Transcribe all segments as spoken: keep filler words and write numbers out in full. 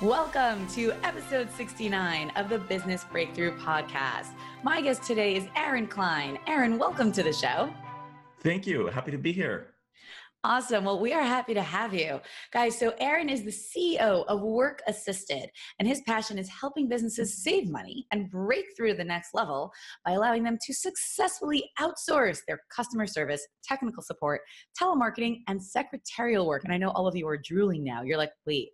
Welcome to episode sixty-nine of the Business Breakthrough Podcast. My guest today is Aaron Klein. Aaron, welcome to the show. Thank you. Happy to be here. Awesome. Well, we are happy to have you. Guys, so Aaron is the C E O of Work Assisted, and his passion is helping businesses save money and break through to the next level by allowing them to successfully outsource their customer service, technical support, telemarketing, and secretarial work. And I know all of you are drooling now. You're like, wait,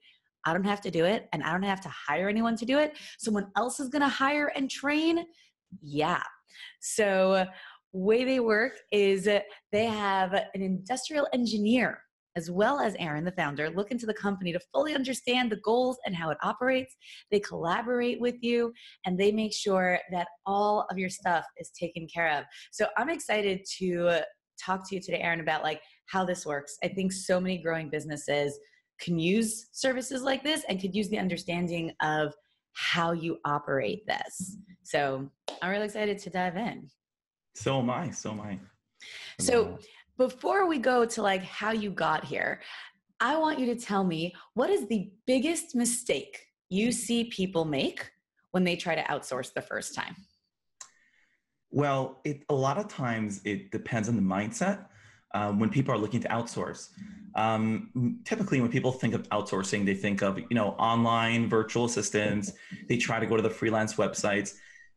I don't have to do it, and I don't have to hire anyone to do it. Someone else is going to hire and train? Yeah. So way they work is they have an industrial engineer, as well as Aaron, the founder, look into the company to fully understand the goals and how it operates. They collaborate with you, and they make sure that all of your stuff is taken care of. So I'm excited to talk to you today, Aaron, about like how this works. I think so many growing businesses can use services like this and could use the understanding of how you operate this. So I'm really excited to dive in. So am I, so am I. So before we go to like how you got here, I want you to tell me, what is the biggest mistake you see people make when they try to outsource the first time? Well, it, a lot of times it depends on the mindset uh, when people are looking to outsource. Um, typically when people think of outsourcing, they think of, you know, online virtual assistants. They try to go to the freelance websites.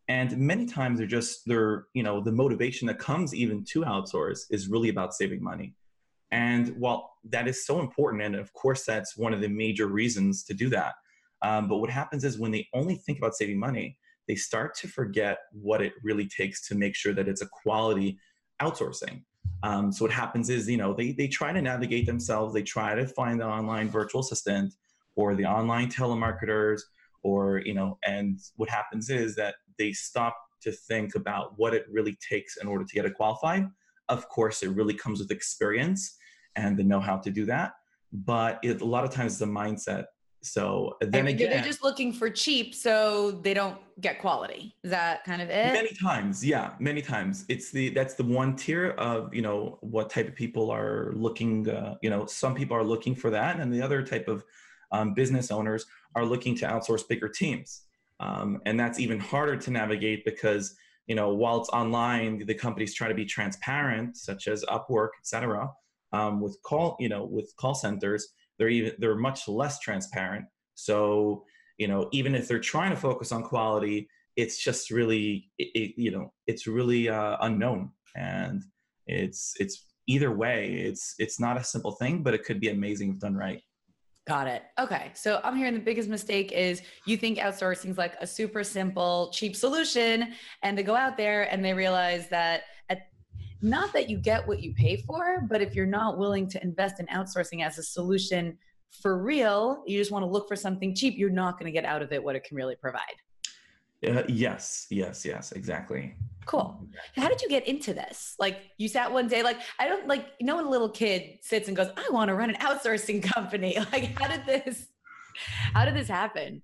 And many times they're just, they're, you know, the motivation that comes even to outsource is really about saving money. And while that is so important, and of course, that's one of the major reasons to do that. Um, but what happens is when they only think about saving money, they start to forget what it really takes to make sure that it's a quality outsourcing. Um, so what happens is, you know, they, they try to navigate themselves. They try to find the online virtual assistant or the online telemarketers or, you know, and what happens is that they stop to think about what it really takes in order to get it qualified. Of course, it really comes with experience and the know-how to do that. But it, a lot of times it's the mindset. So then and again, they're just looking for cheap, so they don't get quality. Is that kind of it? Many times. Yeah. Many times it's the, that's the one tier of, you know, what type of people are looking, uh, you know, some people are looking for that. And the other type of um, business owners are looking to outsource bigger teams. Um, and that's even harder to navigate because, you know, while it's online, the companies try to be transparent, such as Upwork, et cetera, um, with call, you know, with call centers. They're even, they're much less transparent. So, you know, even if they're trying to focus on quality, it's just really, it, it, you know, it's really uh, unknown. And it's, it's either way, it's, it's not a simple thing, but it could be amazing if done right. Got it. Okay. So I'm hearing the biggest mistake is you think outsourcing is like a super simple, cheap solution, and they go out there and they realize that at not that you get what you pay for, but if you're not willing to invest in outsourcing as a solution for real, you just want to look for something cheap, you're not going to get out of it what it can really provide. Uh, yes, yes, yes, exactly. Cool. How did you get into this? Like you sat one day, like I don't like, you know, when a little kid sits and goes, I want to run an outsourcing company. Like how did this, how did this happen?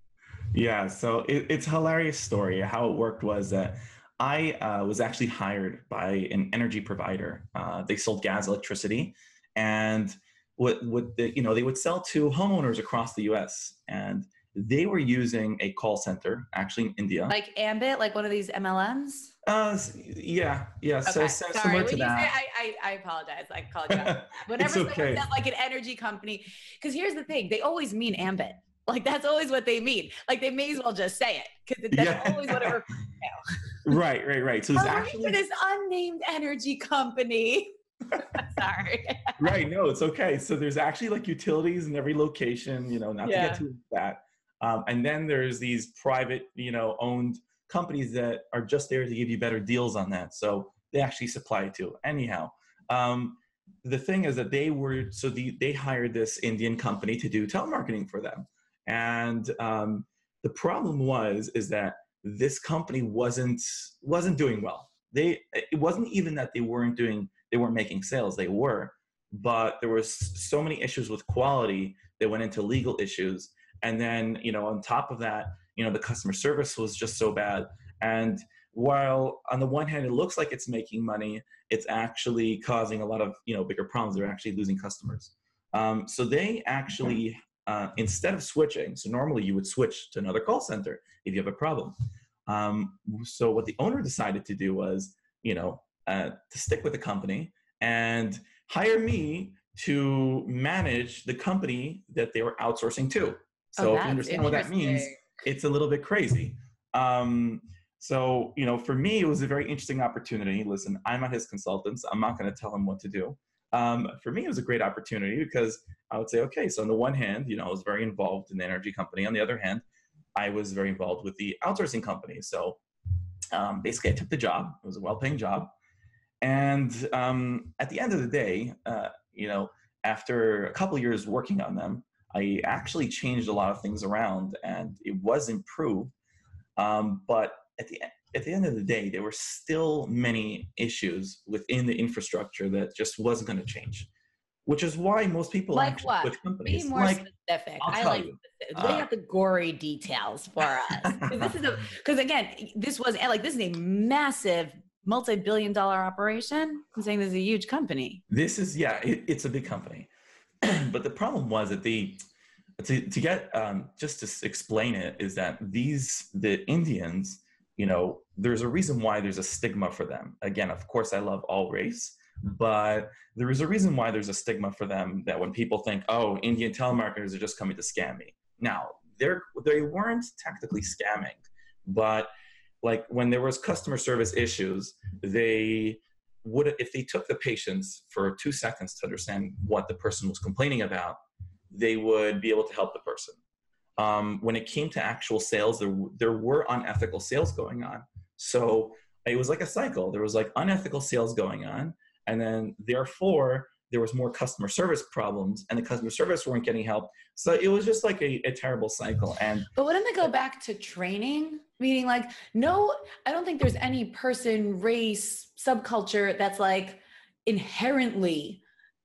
Yeah. So it, it's a hilarious story. How it worked was that I uh, was actually hired by an energy provider. Uh, they sold gas, electricity, and what what the, you know they would sell to homeowners across the U S And they were using a call center actually in India, like Ambit, like one of these M L Ms. Uh, yeah, yeah. Okay. So, so similar when to you that. Say, I, I I apologize. I called you out. Whenever someone okay. says like an energy company, because here's the thing, they always mean Ambit. Like that's always what they mean. Like they may as well just say it because that's yeah. always what it refers to. Right, right, right. So it's actually for this unnamed energy company. Sorry. Right. No, it's okay. So there's actually like utilities in every location, you know, not yeah. to get too that. Um, and then there's these private, you know, owned companies that are just there to give you better deals on that. So they actually supply it to anyhow. Um, the thing is that they were, so the, they hired this Indian company to do telemarketing for them. And um, the problem was, is that this company wasn't wasn't doing well. they, it wasn't even that they weren't doing, they weren't making sales, they were, but there was so many issues with quality that went into legal issues. And then, you know, on top of that, you know, the customer service was just so bad. And while on the one hand, it looks like it's making money, it's actually causing a lot of, you know, bigger problems. They're actually losing customers. Um, so they actually, uh, instead of switching, so normally you would switch to another call center if you have a problem. Um, so what the owner decided to do was, you know, uh, to stick with the company and hire me to manage the company that they were outsourcing to. So oh, if you understand what that means, it's a little bit crazy. Um, so, you know, for me, it was a very interesting opportunity. Listen, I'm not his consultant. So I'm not going to tell him what to do. Um, for me, it was a great opportunity because I would say, okay, so on the one hand, you know, I was very involved in the energy company. On the other hand, I was very involved with the outsourcing company. So um, basically, I took the job. It was a well-paying job. And um, at the end of the day, uh, you know, after a couple of years working on them, I actually changed a lot of things around and it was improved. Um, but at the, at the end of the day, there were still many issues within the infrastructure that just wasn't going to change, which is why most people like actually what? Switch companies. Be more like, specific. I'll I like uh, lay out the gory details for us. This is a, because again, this was like, this is a massive multi-billion dollar operation. I'm saying this is a huge company. This is, yeah, it, it's a big company. But the problem was that the, to, to get, um, just to explain it, is that these, the Indians, you know, there's a reason why there's a stigma for them. Again, of course, I love all race, but there is a reason why there's a stigma for them that when people think, oh, Indian telemarketers are just coming to scam me. Now, they're, they weren't technically scamming, but like when there was customer service issues, they... would, if they took the patience for two seconds to understand what the person was complaining about, they would be able to help the person. Um, when it came to actual sales, there, there were unethical sales going on. So it was like a cycle. There was like unethical sales going on. And then therefore, there was more customer service problems and the customer service weren't getting help. So it was just like a, a terrible cycle. And But wouldn't it go back to training? Meaning like, no, I don't think there's any person, race, subculture that's like inherently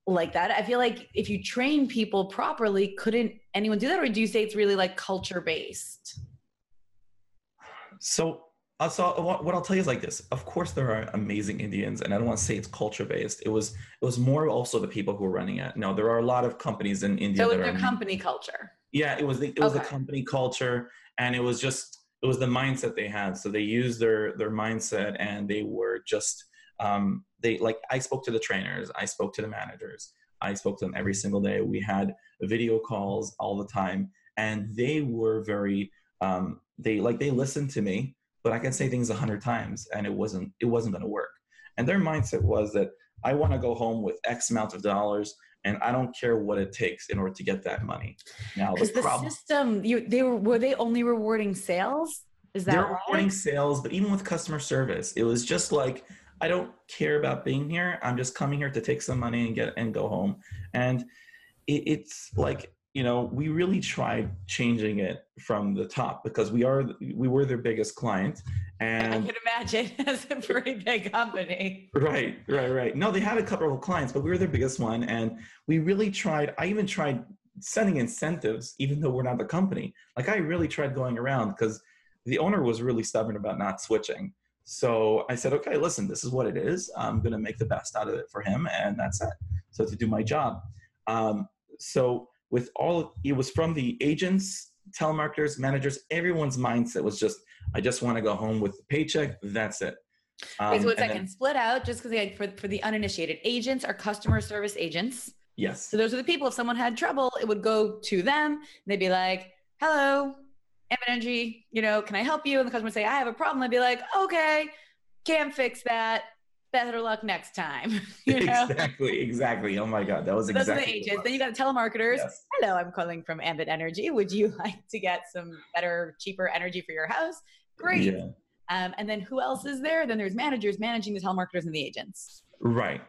like that. I feel like if you train people properly, couldn't anyone do that? Or do you say it's really like culture based? So, uh, so what I'll tell you is like this. Of course, there are amazing Indians, and I don't want to say it's culture based. It was it was more also the people who were running it. No, there are a lot of companies in India. So it was their company culture. Yeah, it was the, it was okay. the company culture, and it was just. It was the mindset they had. So they used their, their mindset and they were just, um, they like, I spoke to the trainers, I spoke to the managers, I spoke to them every single day. We had video calls all the time and they were very, um, they like, they listened to me, but I can say things a hundred times and it wasn't, it wasn't going to work. And their mindset was that I want to go home with X amount of dollars and I don't care what it takes in order to get that money. Now the, the problem, system, you, they were, were they only rewarding sales? Is that right? Rewarding sales, but even with customer service, it was just like, I don't care about being here. I'm just coming here to take some money and get, and go home. And it, it's like, you know, we really tried changing it from the top because we are, we were their biggest client. And I could imagine as a pretty big company. Right, right, right. No, they had a couple of clients, but we were their biggest one. And we really tried, I even tried sending incentives, even though we're not the company. Like I really tried going around because the owner was really stubborn about not switching. So I said, okay, listen, this is what it is. I'm going to make the best out of it for him. And that's it. So to do my job. Um, so with all, it was from the agents, telemarketers, managers, everyone's mindset was just, I just want to go home with the paycheck. That's it. Um, Wait, so one second. Then, split out just because like, for, for the uninitiated, agents are customer service agents. Yes. So those are the people, if someone had trouble, it would go to them. And they'd be like, hello, Ambit Energy, you know, can I help you? And the customer would say, I have a problem. I'd be like, okay, can't fix that. Better luck next time. You know? Exactly, exactly. Oh my God, that was so exactly. Those are the agents. Then you got the telemarketers. Yes. Hello, I'm calling from Ambit Energy. Would you like to get some better, cheaper energy for your house? Great. Yeah. Um, and then who else is there? Then there's managers managing the telemarketers and the agents. Right,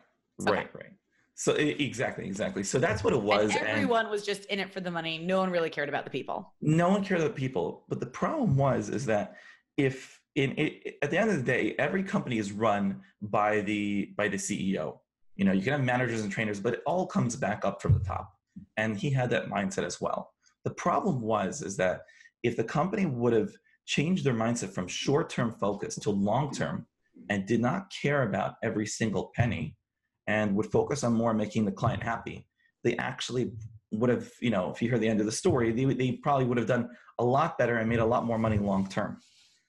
okay. right, right. So exactly, exactly. So that's what it was. And everyone and was just in it for the money. No one really cared about the people. No one cared about the people. But the problem was is that if in it, at the end of the day, every company is run by the by the C E O. You know, you can have managers and trainers, but it all comes back up from the top. And he had that mindset as well. The problem was is that if the company would have changed their mindset from short-term focus to long-term and did not care about every single penny and would focus on more making the client happy, they actually would have, you know, if you hear the end of the story, they, they probably would have done a lot better and made a lot more money long-term.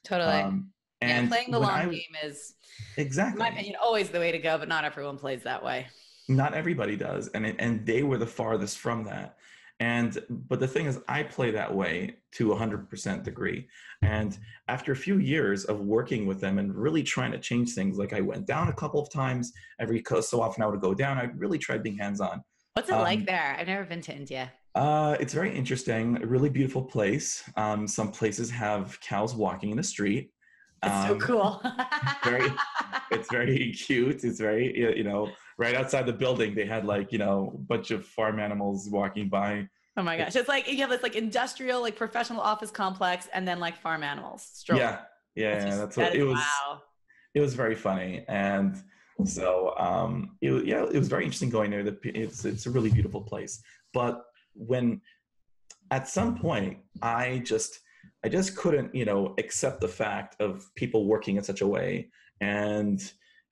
Totally. Um, and yeah, playing the long I, game is, exactly, in my opinion, always the way to go, but not everyone plays that way. Not everybody does. And and they were the farthest from that. And, but the thing is, I play that way to a hundred percent degree. And after a few years of working with them and really trying to change things, like I went down a couple of times, every so often I would go down. I really tried being hands-on. What's it um, like there? I've never been to India. Uh, it's very interesting, a really beautiful place. Um, some places have cows walking in the street. That's um, so cool. very, it's very cute. It's very, you know, right outside the building, they had like, you know, a bunch of farm animals walking by. Oh my gosh. It's, it's like, you have this like industrial, like professional office complex and then like farm animals strolling. Yeah. Yeah. That's, just, that's what that is, it was. Wow. It was very funny. And so, um, it, yeah, it was very interesting going there. The, it's, it's a really beautiful place. But when at some point I just, I just couldn't, you know, accept the fact of people working in such a way. And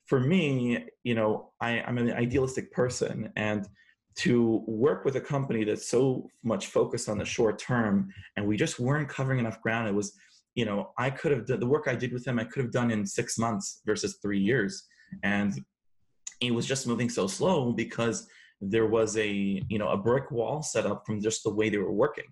for me, you know, I, I'm an idealistic person, and to work with a company that's so much focused on the short term, and we just weren't covering enough ground. It was, you know, I could have done the work I did with them, I could have done in six months versus three years. And it was just moving so slow because there was a, you know, a brick wall set up from just the way they were working.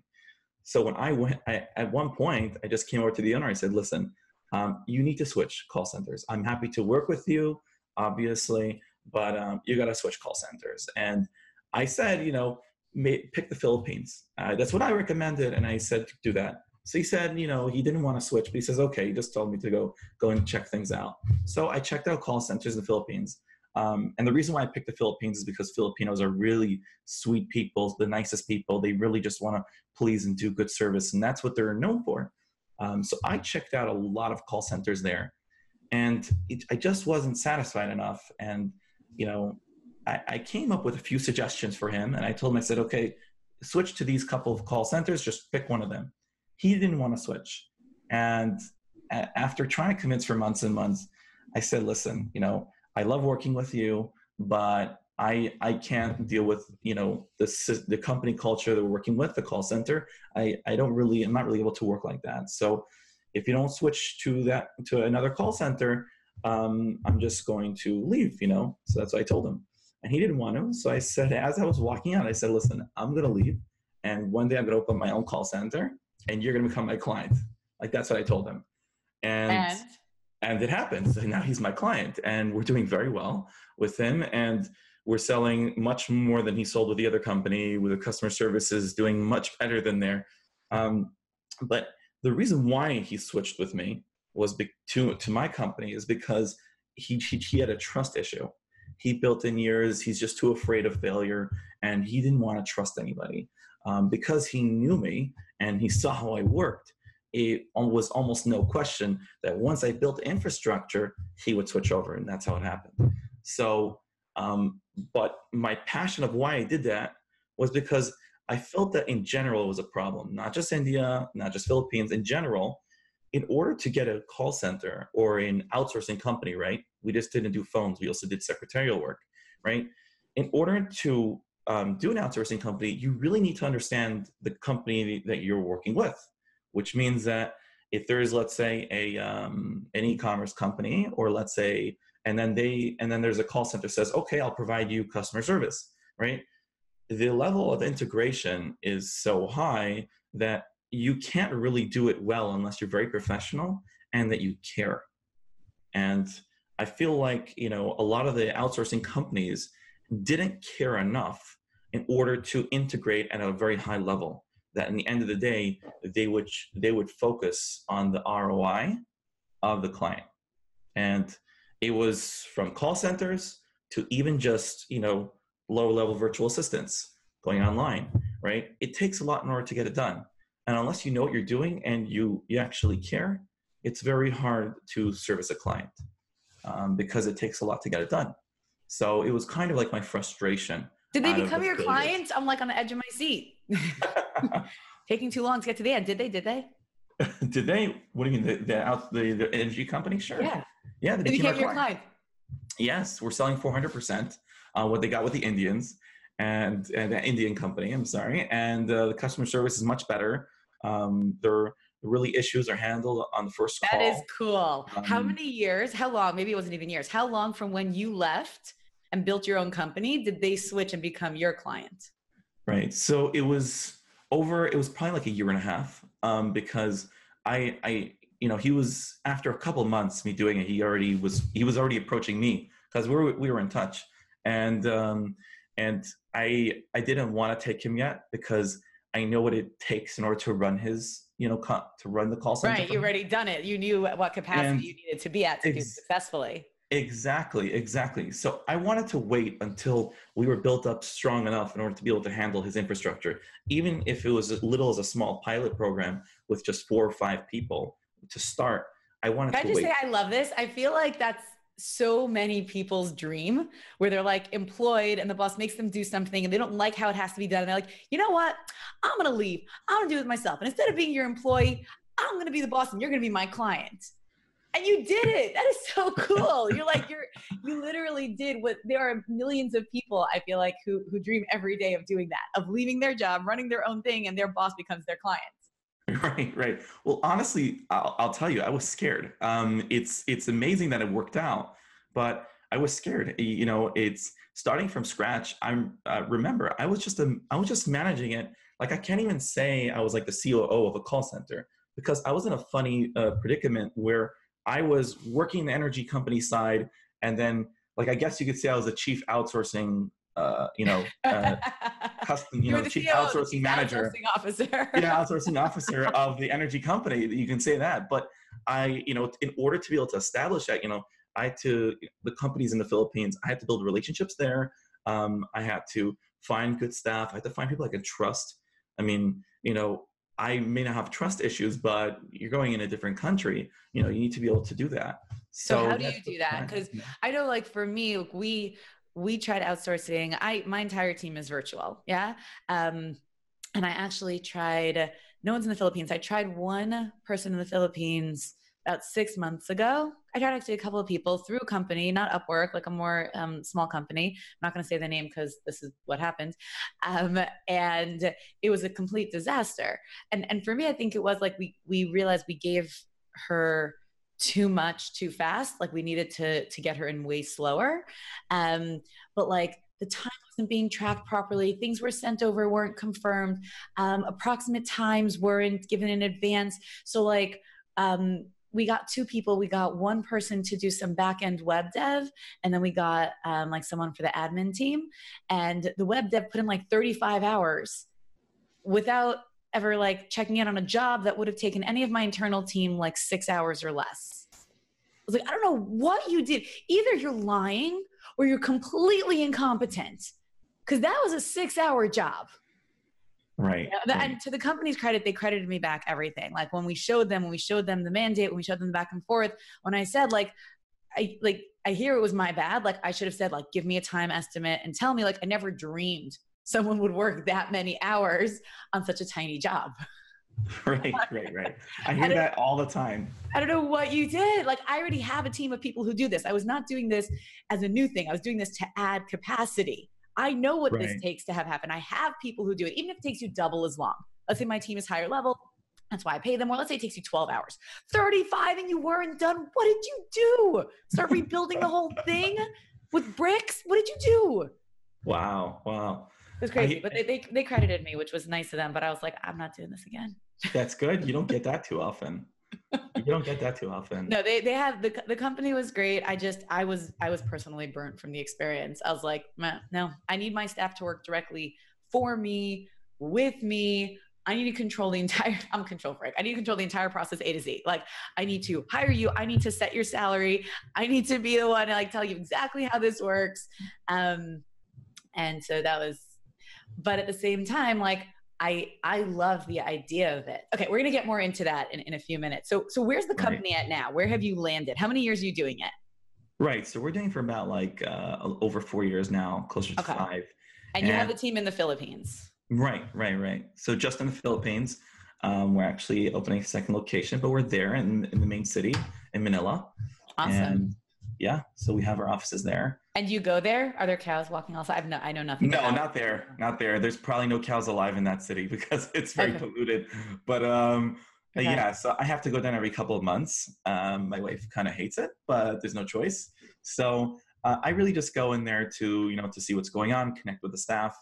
So when I went, I, at one point, I just came over to the owner. I said, listen, um, you need to switch call centers. I'm happy to work with you, obviously, but um, you got to switch call centers. And I said, you know, may, pick the Philippines. Uh, that's what I recommended. And I said, do that. So he said, you know, he didn't want to switch, but he says, okay, he just told me to go, go and check things out. So I checked out call centers in the Philippines. Um, and the reason why I picked the Philippines is because Filipinos are really sweet people, the nicest people. They really just want to please and do good service. And that's what they're known for. Um, so I checked out a lot of call centers there, and it, I just wasn't satisfied enough. And, you know, I, I came up with a few suggestions for him, and I told him, I said, okay, switch to these couple of call centers, just pick one of them. He didn't want to switch. And a- after trying to convince for months and months, I said, listen, you know, I love working with you, but I I can't deal with, you know, the the company culture that we're working with, the call center. I, I don't really, I'm not really able to work like that. So if you don't switch to that, to another call center, um, I'm just going to leave, you know? So that's what I told him. And he didn't want to. So I said, as I was walking out, I said, listen, I'm going to leave. And one day I'm going to open my own call center and you're going to become my client. Like, that's what I told him. And... and- And it happens. And now he's my client, and we're doing very well with him. And we're selling much more than he sold with the other company, with the customer services doing much better than there. Um, but the reason why he switched with me was be- to, to my company is because he, he, he had a trust issue. He built in years. He's just too afraid of failure, and he didn't want to trust anybody um, because he knew me and he saw how I worked. It was almost no question that once I built infrastructure, he would switch over, and that's how it happened. So, um, but my passion of why I did that was because I felt that in general it was a problem, not just India, not just Philippines, in general. In order to get a call center or an outsourcing company, right? We just didn't do phones. We also did secretarial work, right? In order to um, do an outsourcing company, you really need to understand the company that you're working with. Which means that if there is, let's say, a um, an e-commerce company, or let's say, and then they, and then there's a call center says, okay, I'll provide you customer service, right? The level of integration is so high that you can't really do it well unless you're very professional and that you care. And I feel like, you know, a lot of the outsourcing companies didn't care enough in order to integrate at a very high level. That in the end of the day, they would they would focus on the R O I of the client. And it was from call centers to even just, you know, lower level virtual assistants going online, right? It takes a lot in order to get it done. And unless you know what you're doing and you, you actually care, it's very hard to service a client um, because it takes a lot to get it done. So it was kind of like my frustration. Did they become your clients? I'm like on the edge of my seat. Taking too long to get to the end. Did they? Did they? Did they? What do you mean? The the, out, the, the energy company? Sure. Yeah. Yeah. They, they became, became your client. client. Yes. We're selling four hundred percent uh, what they got with the Indians and, and the Indian company. I'm sorry. And uh, the customer service is much better. Um, they're really issues are handled on the first call. That is cool. Um, how many years, how long, maybe it wasn't even years, how long from when you left and built your own company did they switch and become your client? Right. So it was over, it was probably like a year and a half um, because I, I, you know, he was, after a couple of months me doing it, he already was, he was already approaching me because we were, we were in touch. And, um, and I, I didn't want to take him yet because I know what it takes in order to run his, you know, co- to run the call center. Right. You've already done it. You knew at what capacity and you needed to be at to ex- do successfully. Exactly. Exactly. So I wanted to wait until we were built up strong enough in order to be able to handle his infrastructure, even if it was as little as a small pilot program with just four or five people to start. I wanted Can to I just wait. say I love this. I feel like that's so many people's dream where they're like employed and the boss makes them do something and they don't like how it has to be done. And they're like, you know what? I'm going to leave. I'm going to do it myself. And instead of being your employee, I'm going to be the boss and you're going to be my client. And you did it. That is so cool. You're like, you're, you literally did what there are millions of people, I feel like, who, who dream every day of doing that, of leaving their job, running their own thing, and their boss becomes their client. Right, right. Well, honestly, I'll, I'll tell you, I was scared. Um, it's it's amazing that it worked out, but I was scared. You know, it's starting from scratch. I'm uh, remember, I was just a, I was just managing it. Like I can't even say I was like the C O O of a call center because I was in a funny uh, predicament where I was working the energy company side, and then like I guess you could say I was the chief outsourcing. Uh, you know, uh, custom, you You're know, the chief outsourcing chief manager, outsourcing officer. yeah, outsourcing officer of the energy company. You can say that, but I, you know, in order to be able to establish that, you know, I had to the companies in the Philippines. I had to build relationships there. Um, I had to find good staff. I had to find people I could trust. I mean, you know, I may not have trust issues, but you're going in a different country. You know, you need to be able to do that. So, so how do you do that? Because I know, like for me, like, we. We tried outsourcing. I, my entire team is virtual. Yeah. Um, and I actually tried, no one's in the Philippines. I tried one person in the Philippines about six months ago. I tried actually a couple of people through a company, not Upwork, like a more um, small company. I'm not going to say the name because this is what happened. Um, and it was a complete disaster. And, and for me, I think it was like, we, we realized we gave her too much too fast. Like we needed to to get her in way slower. Um, but like the time wasn't being tracked properly. Things were sent over, weren't confirmed. Um, approximate times weren't given in advance. So like um, we got two people. We got one person to do some back-end web dev. And then we got um, like someone for the admin team. And the web dev put in like thirty-five hours without ever like checking in on a job that would have taken any of my internal team like six hours or less. I was like, I don't know what you did. Either you're lying or you're completely incompetent because that was a six hour job. Right. You know, right. And to the company's credit, they credited me back everything. Like when we showed them, when we showed them the mandate, when we showed them the back and forth, when I said like, I like, I hear it was my bad. Like I should have said like, give me a time estimate and tell me like, I never dreamed someone would work that many hours on such a tiny job. Right, right, right. I hear I that all the time. I don't know what you did. Like I already have a team of people who do this. I was not doing this as a new thing. I was doing this to add capacity. I know what right. this takes to have happen. I have people who do it, even if it takes you double as long. Let's say my team is higher level. That's why I pay them more. Let's say it takes you twelve hours, thirty-five and you weren't done. What did you do? Start rebuilding the whole thing with bricks? What did you do? Wow, wow. It was crazy, I, but they, they they credited me, which was nice of them. But I was like, I'm not doing this again. That's good. You don't get that too often. You don't get that too often. No, they they have the the company was great. I just I was I was personally burnt from the experience. I was like, no, I need my staff to work directly for me, with me. I need to control the entire. I'm a control freak. I need to control the entire process, A to Z. Like, I need to hire you. I need to set your salary. I need to be the one to like tell you exactly how this works. Um, and so that was. But at the same time, like I I love the idea of it. Okay, we're going to get more into that in, in a few minutes. So so where's the company right. at now? Where have you landed? How many years are you doing it? Right. So we're doing for about like uh, over four years now, closer to okay. five. And, and you have a team in the Philippines. Right, right, right. So just in the Philippines, um, we're actually opening a second location, but we're there in, in the main city in Manila. Awesome. And yeah, so we have our offices there. And you go there? Are there cows walking outside? I've no, I know nothing. No, about not there. Not there. There's probably no cows alive in that city because it's very okay. polluted. But um, okay. yeah, so I have to go down every couple of months. Um, my wife kind of hates it, but there's no choice. So uh, I really just go in there to, you know, to see what's going on, connect with the staff.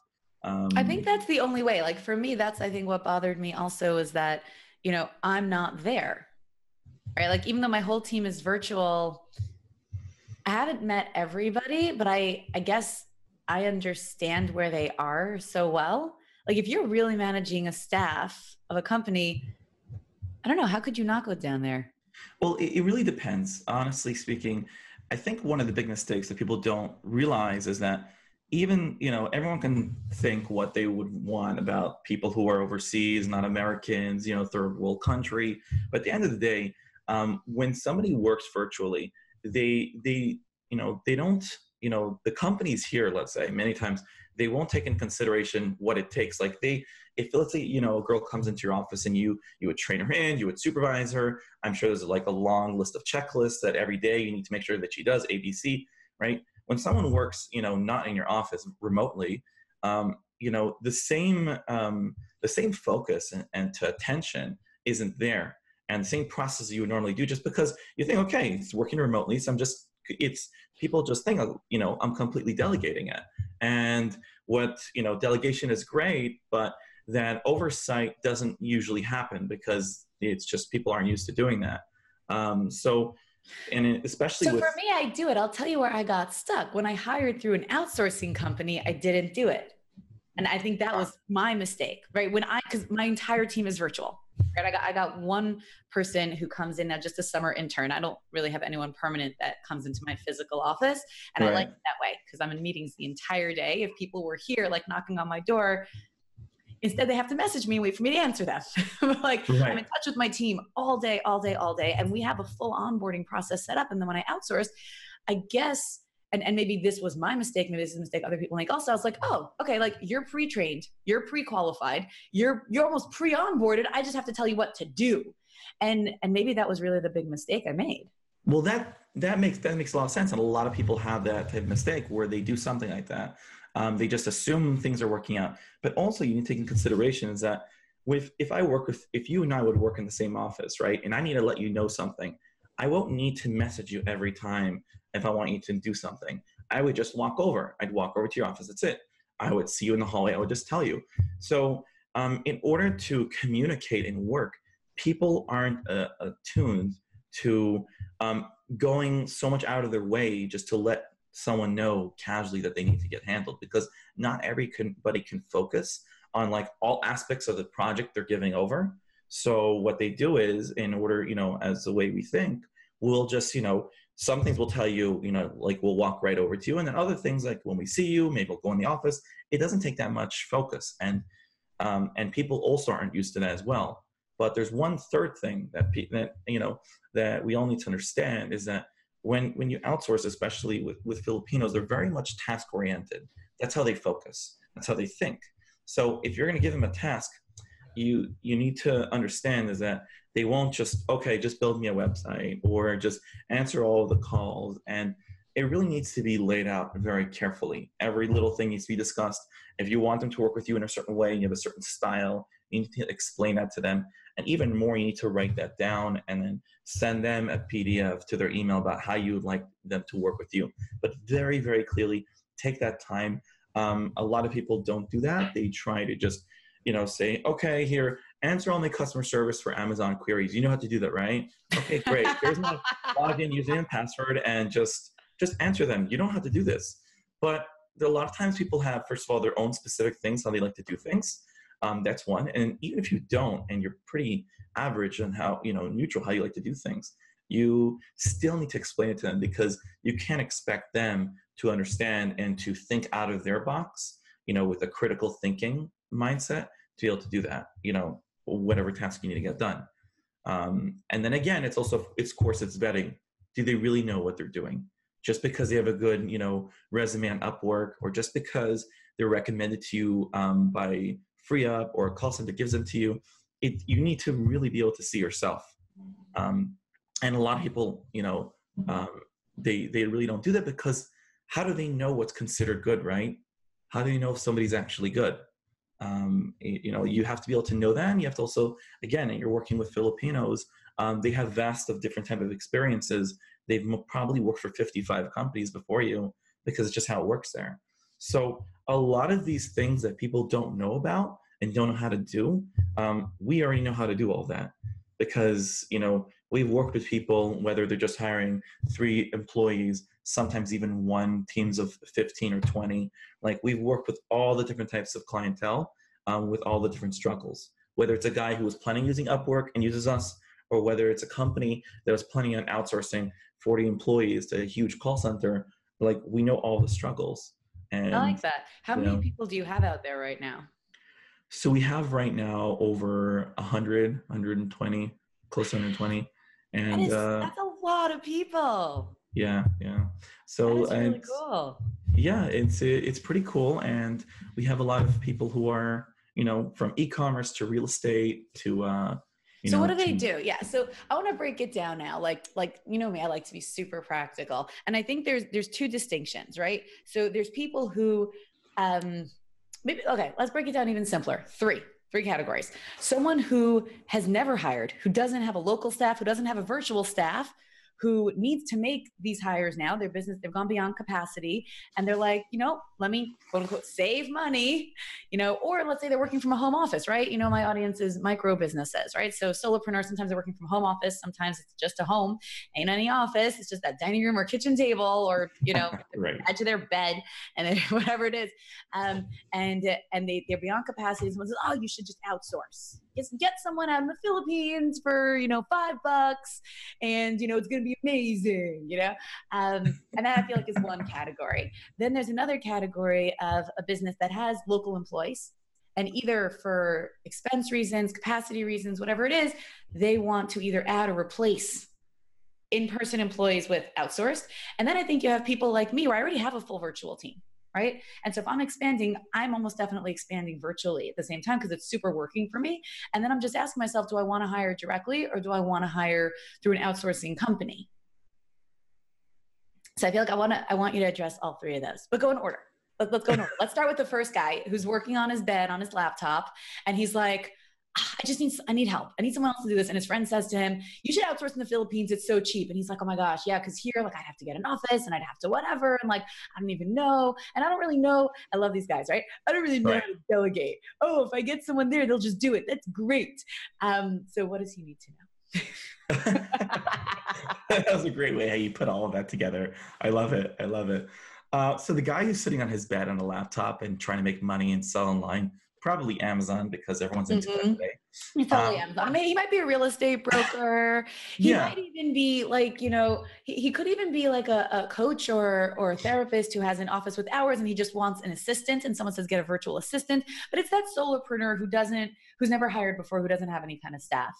Um, I think that's the only way. Like for me, that's I think what bothered me also is that, you know, I'm not there. Right? Like even though my whole team is virtual, I haven't met everybody, but I, I guess I understand where they are so well. Like if you're really managing a staff of a company, I don't know, how could you not go down there? Well, it, it really depends. Honestly speaking, I think one of the big mistakes that people don't realize is that even, you know, everyone can think what they would want about people who are overseas, not Americans, you know, third world country. But at the end of the day, um, when somebody works virtually, They, they, you know, they don't, you know, the companies here, let's say many times they won't take in consideration what it takes. Like they, if let's say, you know, a girl comes into your office and you, you would train her in, you would supervise her. I'm sure there's like a long list of checklists that every day you need to make sure that she does A B C, right? When someone works, you know, not in your office remotely, um, you know, the same, um, the same focus and, and to attention isn't there. And the same process you would normally do just because you think, okay, it's working remotely. So I'm just, it's people just think, you know, I'm completely delegating it. And what, you know, delegation is great, but that oversight doesn't usually happen because it's just people aren't used to doing that. Um, so, and it, especially so with- for me, I do it. I'll tell you where I got stuck. When I hired through an outsourcing company, I didn't do it. And I think that was my mistake, right? When I, because my entire team is virtual. Right, I got I got one person who comes in now, just a summer intern. I don't really have anyone permanent that comes into my physical office, and right. I like it that way because I'm in meetings the entire day. If people were here, like knocking on my door, instead they have to message me and wait for me to answer them. like right. I'm in touch with my team all day, all day, all day, and we have a full onboarding process set up. And then when I outsourced, I guess, and and maybe this was my mistake. Maybe this is a mistake other people make. Also, I was like, oh, okay, like you're pre-trained, you're pre-qualified, you're you're almost pre-onboarded. I just have to tell you what to do, and and maybe that was really the big mistake I made. Well, that that makes that makes a lot of sense, and a lot of people have that type of mistake where they do something like that. Um, they just assume things are working out, but also you need to take in consideration is that with if I work with if you and I would work in the same office, right? And I need to let you know something. I won't need to message you every time if I want you to do something. I would just walk over. I'd walk over to your office. That's it. I would see you in the hallway. I would just tell you. So um, in order to communicate and work, people aren't uh, attuned to um, going so much out of their way just to let someone know casually that they need to get handled because not everybody can focus on like all aspects of the project they're giving over. So what they do is in order, you know, as the way we think, we'll just, you know, some things we'll tell you, you know, like we'll walk right over to you. And then other things like when we see you, maybe we'll go in the office. It doesn't take that much focus. And um, and people also aren't used to that as well. But there's one third thing that, pe- that you know, that we all need to understand is that when when you outsource, especially with, with Filipinos, they're very much task oriented. That's how they focus. That's how they think. So if you're going to give them a task, you you need to understand is that they won't just, okay, just build me a website or just answer all the calls. And it really needs to be laid out very carefully. Every little thing needs to be discussed. If you want them to work with you in a certain way and you have a certain style, you need to explain that to them. And even more, you need to write that down and then send them a P D F to their email about how you would like them to work with you. But very, very clearly, take that time. Um, a lot of people don't do that. They try to just, you know, say, okay, here, answer only customer service for Amazon queries. You know how to do that, right? Okay, great. Here's my login, username, and password, and just just answer them. You don't have to do this. But there, a lot of times people have, first of all, their own specific things, how they like to do things. Um, that's one. And even if you don't, and you're pretty average on how, you know, neutral, how you like to do things, you still need to explain it to them because you can't expect them to understand and to think out of their box, you know, with a critical thinking mindset. to be able to do that, you know, whatever task you need to get done. Um, and then again, it's also, it's course, it's vetting. Do they really know what they're doing? Just because they have a good, you know, resume on Upwork, or just because they're recommended to you um, by FreeUp or a call center gives them to you, it, you need to really be able to see yourself. Um, and a lot of people, you know, um, they, they really don't do that, because how do they know what's considered good, right? How do you know if somebody's actually good? Um, you know, you have to be able to know that. And you have to also, again, you're working with Filipinos. Um, they have vast of different type of experiences. They've probably worked for fifty-five companies before you, because it's just how it works there. So a lot of these things that people don't know about and don't know how to do, um, we already know how to do all that, because, you know, we've worked with people, whether they're just hiring three employees, sometimes even one, teams of fifteen or twenty. Like, we've worked with all the different types of clientele, um, with all the different struggles, whether it's a guy who was planning on using Upwork and uses us, or whether it's a company that was planning on outsourcing forty employees to a huge call center. Like, we know all the struggles. And I like that. How many know, people do you have out there right now? So we have right now over one hundred, one hundred twenty, close to one hundred twenty. And that is, uh, that's a lot of people. Yeah, yeah. So that is really cool. Yeah, it's it's pretty cool, and we have a lot of people who are, you know, from e-commerce to real estate to. Uh, you so know, what do to, they do? Yeah. So I want to break it down now. Like like you know me, I like to be super practical, and I think there's there's two distinctions, right? So there's people who, um, maybe okay, let's break it down even simpler. Three. Three categories. Someone who has never hired, who doesn't have a local staff, who doesn't have a virtual staff, who needs to make these hires now. Their business, they've gone beyond capacity, and they're like, you know, let me quote unquote save money, you know, or let's say they're working from a home office, right? You know, my audience is micro businesses, right? So solopreneurs, sometimes they're working from home office. Sometimes it's just a home, ain't any office. It's just that dining room or kitchen table, or, you know, right. edge of their bed and then whatever it is. Um, and, and they, they're beyond capacity. Someone says, oh, you should just outsource. Just get someone out in the Philippines for, you know, five bucks and, you know, it's going to be amazing, you know? Um, and that I feel like is one category. Then there's another category of a business that has local employees, and either for expense reasons, capacity reasons, whatever it is, they want to either add or replace in-person employees with outsourced. And then I think you have people like me where I already have a full virtual team, right? And so if I'm expanding, I'm almost definitely expanding virtually at the same time, because it's super working for me. And then I'm just asking myself, do I want to hire directly, or do I want to hire through an outsourcing company? So I feel like I want to, I want you to address all three of those, but go in order. Let's, let's go in order. Let's start with the first guy who's working on his bed, on his laptop. And he's like, I just need, I need help. I need someone else to do this. And his friend says to him, you should outsource in the Philippines. It's so cheap. And he's like, oh my gosh. Yeah. Cause here, like, I'd have to get an office, and I'd have to whatever. And like, I don't even know. And I don't really know. I love these guys, right? I don't really know right. how to delegate. Oh, if I get someone there, they'll just do it. That's great. Um, so what does he need to know? That was a great way how you put all of that together. I love it. I love it. Uh, so the guy who's sitting on his bed on a laptop and trying to make money and sell online, probably Amazon, because everyone's into mm-hmm. that today. Totally um, Amazon. I mean, he might be a real estate broker. He yeah. might even be like, you know, he, he could even be like a, a coach or or a therapist who has an office with hours, and he just wants an assistant, and someone says, get a virtual assistant. But it's that solopreneur who doesn't, who's never hired before, who doesn't have any kind of staff.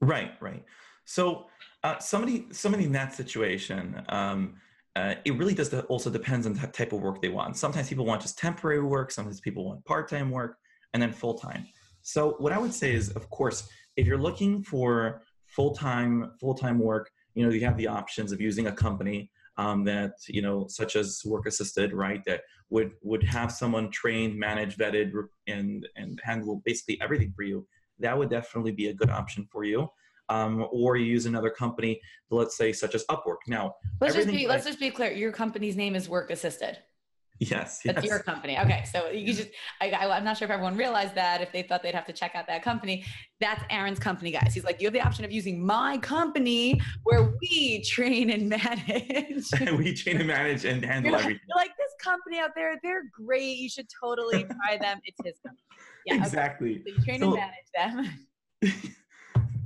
Right, right. So uh, somebody, somebody in that situation, um, Uh, it really does the, also depends on the type of work they want. Sometimes people want just temporary work. Sometimes people want part-time work, and then full-time. So what I would say is, of course, if you're looking for full-time, full-time work, you know, you have the options of using a company um, that, you know, such as Work Assisted, right? That would, would have someone trained, managed, vetted, and, and handle basically everything for you. That would definitely be a good option for you. Um, or you use another company, let's say such as Upwork. Now, let's just be, let's just be clear. Your company's name is Work Assisted. Yes. That's yes. your company. Okay. So you just, I, I, I'm not sure if everyone realized that, if they thought they'd have to check out that company. That's Aaron's company, guys. He's like, you have the option of using my company where we train and manage. we train and manage and handle you're like, everything. You're like, this company out there, they're great. You should totally try them. It's his company. Yeah, exactly. Okay. So you train so, and manage them.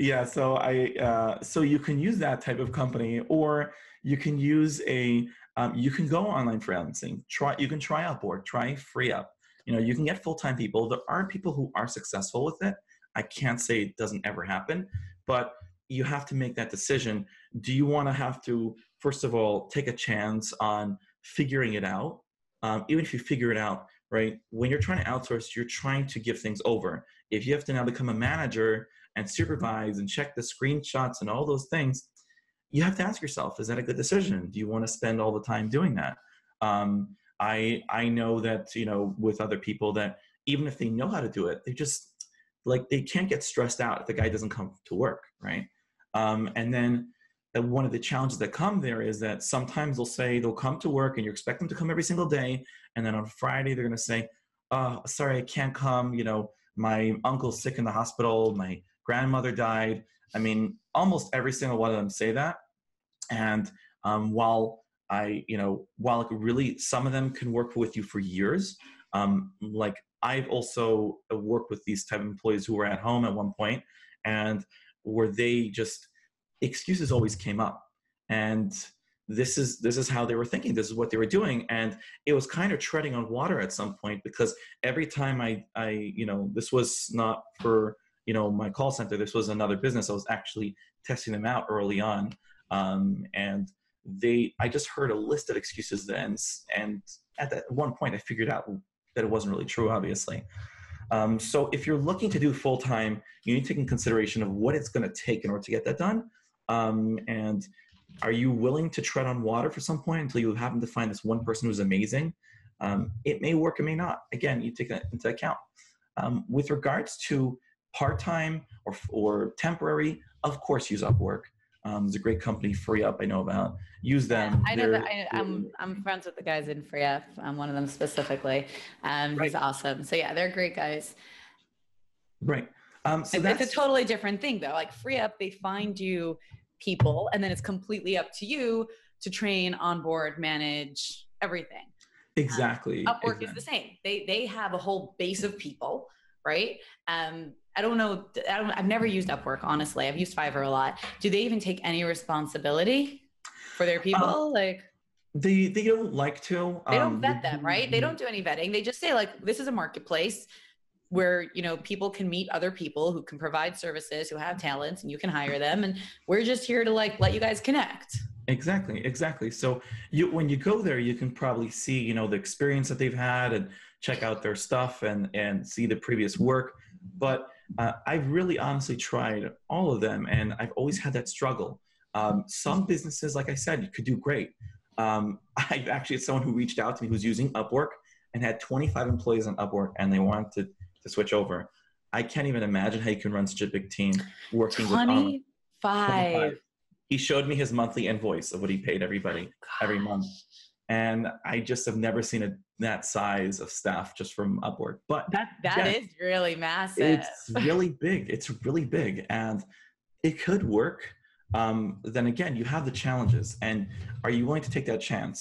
Yeah, so I uh, so you can use that type of company, or you can use a um, you can go online freelancing. Try you can try Upwork, try FreeUp. You know, you can get full-time people. There are people who are successful with it. I can't say it doesn't ever happen, but you have to make that decision. Do you want to have to, first of all, take a chance on figuring it out? Um, even if you figure it out, right? When you're trying to outsource, you're trying to give things over. If you have to now become a manager and supervise and check the screenshots and all those things, you have to ask yourself, is that a good decision? Do you want to spend all the time doing that? Um, I I know that, you know, with other people that even if they know how to do it, they just, like, they can't get stressed out if the guy doesn't come to work, right? Um, and then uh, one of the challenges that come there is that sometimes they'll say they'll come to work and you expect them to come every single day. And then on Friday, they're going to say, oh, sorry, I can't come. You know, my uncle's sick in the hospital. My grandmother died. I mean, almost every single one of them say that. And um, while I, you know, while it really, some of them can work with you for years, um, like I've also worked with these type of employees who were at home at one point, and where they just, excuses always came up. And this is, this is how they were thinking. This is what they were doing. And it was kind of treading on water at some point, because every time I, I, you know, this was not for, you know, my call center, this was another business. I was actually testing them out early on. Um, and they, I just heard a list of excuses then. And at that one point I figured out that it wasn't really true, obviously. Um, so if you're looking to do full-time, you need to take in consideration of what it's going to take in order to get that done. Um, and are you willing to tread on water for some point until you happen to find this one person who's amazing? Um, it may work, it may not. Again, you take that into account. Um, with regards to part-time or, or temporary, of course, use Upwork. Um, it's a great company, FreeUp, I know about. Use them. Yeah, I know that I, I'm I'm friends with the guys in FreeUp. I'm one of them specifically. Um, right. He's awesome. So yeah, they're great guys. Right. Um, so it's, that's it's a totally different thing though. Like FreeUp, they find you people, and then it's completely up to you to train, onboard, manage everything. Exactly. Um, Upwork exactly. is the same. They they have a whole base of people, right? Um. I don't know. I don't, I've never used Upwork, honestly. I've used Fiverr a lot. Do they even take any responsibility for their people? Uh, like they they don't like to. They um, don't vet them, right? They don't do any vetting. They just say, like, this is a marketplace where, you know, people can meet other people who can provide services, who have talents, and you can hire them. And we're just here to, like, let you guys connect. Exactly, exactly. So you when you go there, you can probably see, you know, the experience that they've had and check out their stuff and and see the previous work. But Uh, I've really honestly tried all of them, and I've always had that struggle. Um, some businesses, like I said, you could do great. Um, I've actually had someone who reached out to me who's using Upwork and had twenty-five employees on Upwork, and they wanted to, to switch over. I can't even imagine how you can run such a big team working with um, twenty-five. He showed me his monthly invoice of what he paid everybody oh, every month. And I just have never seen a, that size of staff just from Upwork. But that, that yeah, is really massive. It's really big. It's really big. And it could work. Um, then again, you have the challenges. And are you willing to take that chance?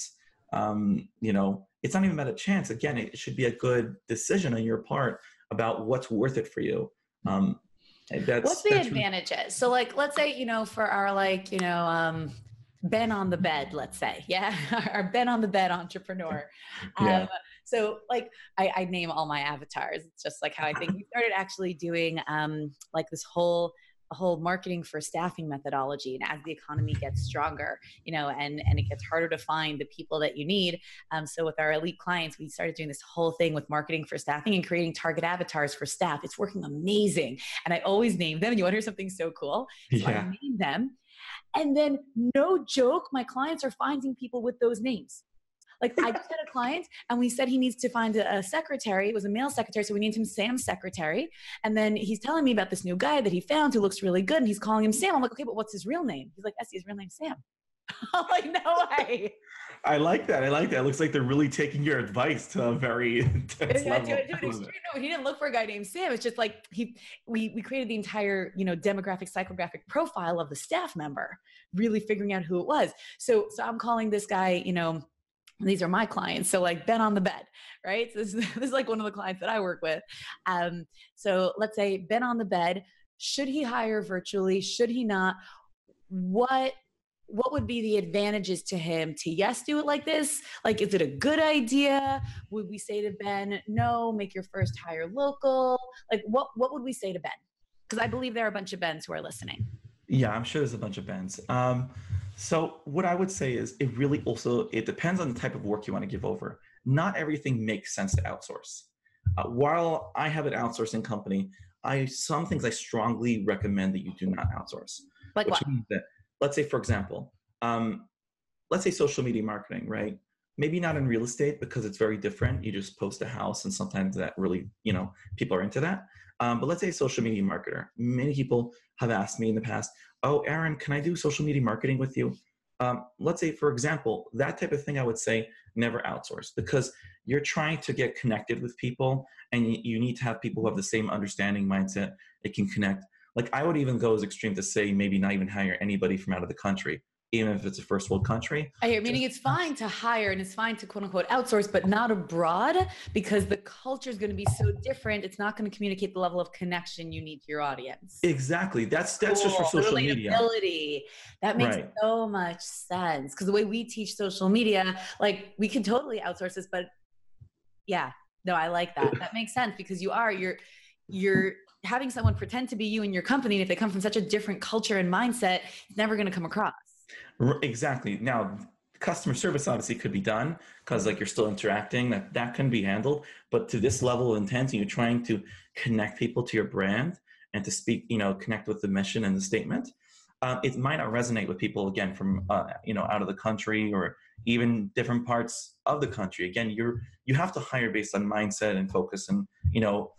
Um, you know, it's not even about a chance. Again, it, it should be a good decision on your part about what's worth it for you. Um, that's, what's the that's advantages? Really- so like, let's say, you know, for our like, you know, um, Ben on the bed, let's say. Yeah. Our Ben on the bed entrepreneur. Um, yeah. So like I, I name all my avatars. It's just like how I think we started actually doing um, like this whole, whole marketing for staffing methodology. And as the economy gets stronger, you know, and, and it gets harder to find the people that you need. Um, so with our elite clients, we started doing this whole thing with marketing for staffing and creating target avatars for staff. It's working amazing. And I always name them. You want to hear something so cool? So yeah. I name them. And then, no joke, my clients are finding people with those names. Like I just had a client and we said he needs to find a, a secretary. It was a male secretary. So we named him Sam Secretary. And then he's telling me about this new guy that he found who looks really good. And he's calling him Sam. I'm like, okay, but what's his real name? He's like, Esty, his real name's Sam. I'm like, no way. I like that. I like that. It looks like they're really taking your advice to a very intense yeah, level. To, to an extreme. No, he didn't look for a guy named Sam. It's just like he, we, we created the entire, you know, demographic, psychographic profile of the staff member, really figuring out who it was. So, so I'm calling this guy, you know, these are my clients. So like Ben on the bed, right? So this, this is like one of the clients that I work with. Um, so let's say Ben on the bed, should he hire virtually? Should he not? What what would be the advantages to him to yes, do it like this? Like, is it a good idea? Would we say to Ben, no, make your first hire local? Like what, what would we say to Ben? Because I believe there are a bunch of Bens who are listening. Yeah, I'm sure there's a bunch of Bens. Um, so what I would say is it really also, it depends on the type of work you want to give over. Not everything makes sense to outsource. Uh, while I have an outsourcing company, I some things I strongly recommend that you do not outsource. Like what? That, let's say, for example, um, let's say social media marketing, right? Maybe not in real estate because it's very different. You just post a house and sometimes that really, you know, people are into that. Um, but let's say social media marketer. Many people have asked me in the past, oh, Aaron, can I do social media marketing with you? Um, let's say, for example, that type of thing, I would say never outsource because you're trying to get connected with people and you, you need to have people who have the same understanding mindset. It can connect. Like I would even go as extreme to say maybe not even hire anybody from out of the country. Even if it's a first world country. I hear, meaning it's fine to hire and it's fine to quote unquote outsource, but not abroad because the culture is going to be so different. It's not going to communicate the level of connection you need to your audience. Exactly. That's that's cool. Just for social Relatability. Media. That makes right. so much sense because the way we teach social media, like we can totally outsource this, but yeah, no, I like that. That makes sense because you are, you're, you're, having someone pretend to be you in your company. And if they come from such a different culture and mindset, it's never going to come across. Exactly. Now, customer service obviously could be done because like you're still interacting, that, that can be handled. But to this level of intensity, you're trying to connect people to your brand and to speak, you know, connect with the mission and the statement. Uh, it might not resonate with people, again, from, uh, you know, out of the country or even different parts of the country. Again, you're, you have to hire based on mindset and focus and, you know,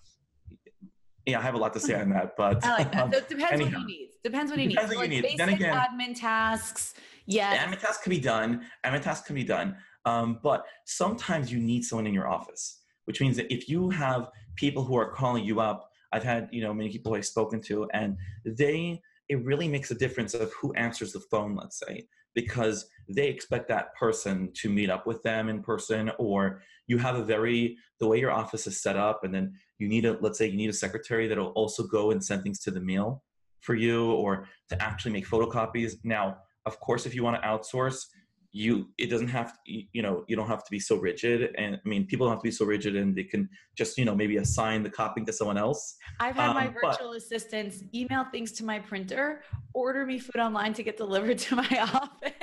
yeah, I have a lot to say on that, but I like that. So it depends um, what he needs. Depends what he needs. What so you like need. Basic again, admin tasks. Yeah, admin tasks can be done. Admin tasks can be done. Um, but sometimes you need someone in your office, which means that if you have people who are calling you up, I've had you know many people I've spoken to, and they it really makes a difference of who answers the phone, let's say, because they expect that person to meet up with them in person, or you have a very the way your office is set up, and then. You need a, let's say you need a secretary that'll also go and send things to the mail for you or to actually make photocopies. Now, of course, if you want to outsource, you, it doesn't have to, you know, you don't have to be so rigid. And I mean, people don't have to be so rigid and they can just, you know, maybe assign the copying to someone else. I've had um, my virtual but, assistants email things to my printer, order me food online to get delivered to my office.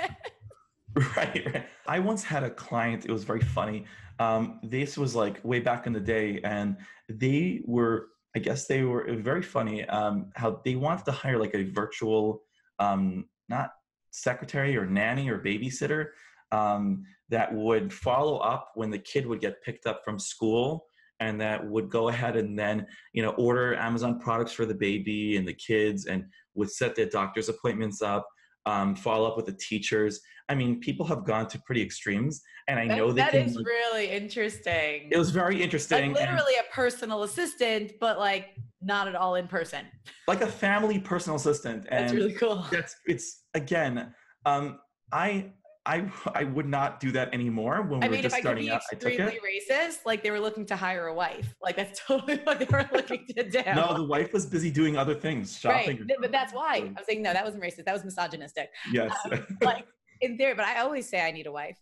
Right, right. I once had a client, it was very funny. Um, this was like way back in the day and they were, I guess they were very funny um, how they wanted to hire like a virtual, um, not secretary or nanny or babysitter um, that would follow up when the kid would get picked up from school and that would go ahead and then, you know, order Amazon products for the baby and the kids and would set their doctor's appointments up. Um, follow up with the teachers. I mean, people have gone to pretty extremes and I that, know they that can, is really interesting. It was very interesting. Like literally and, a personal assistant, but like not at all in person. Like a family personal assistant. And that's really cool. That's it's again, um, I, I, I would not do that anymore when we I mean, were just starting out. I mean, if I could be extremely racist, like they were looking to hire a wife. Like that's totally what they were looking to do. No, the wife was busy doing other things, shopping. Right, but that's why. I was saying, no, that wasn't racist. That was misogynistic. Yes. Um, like in theory, but I always say I need a wife.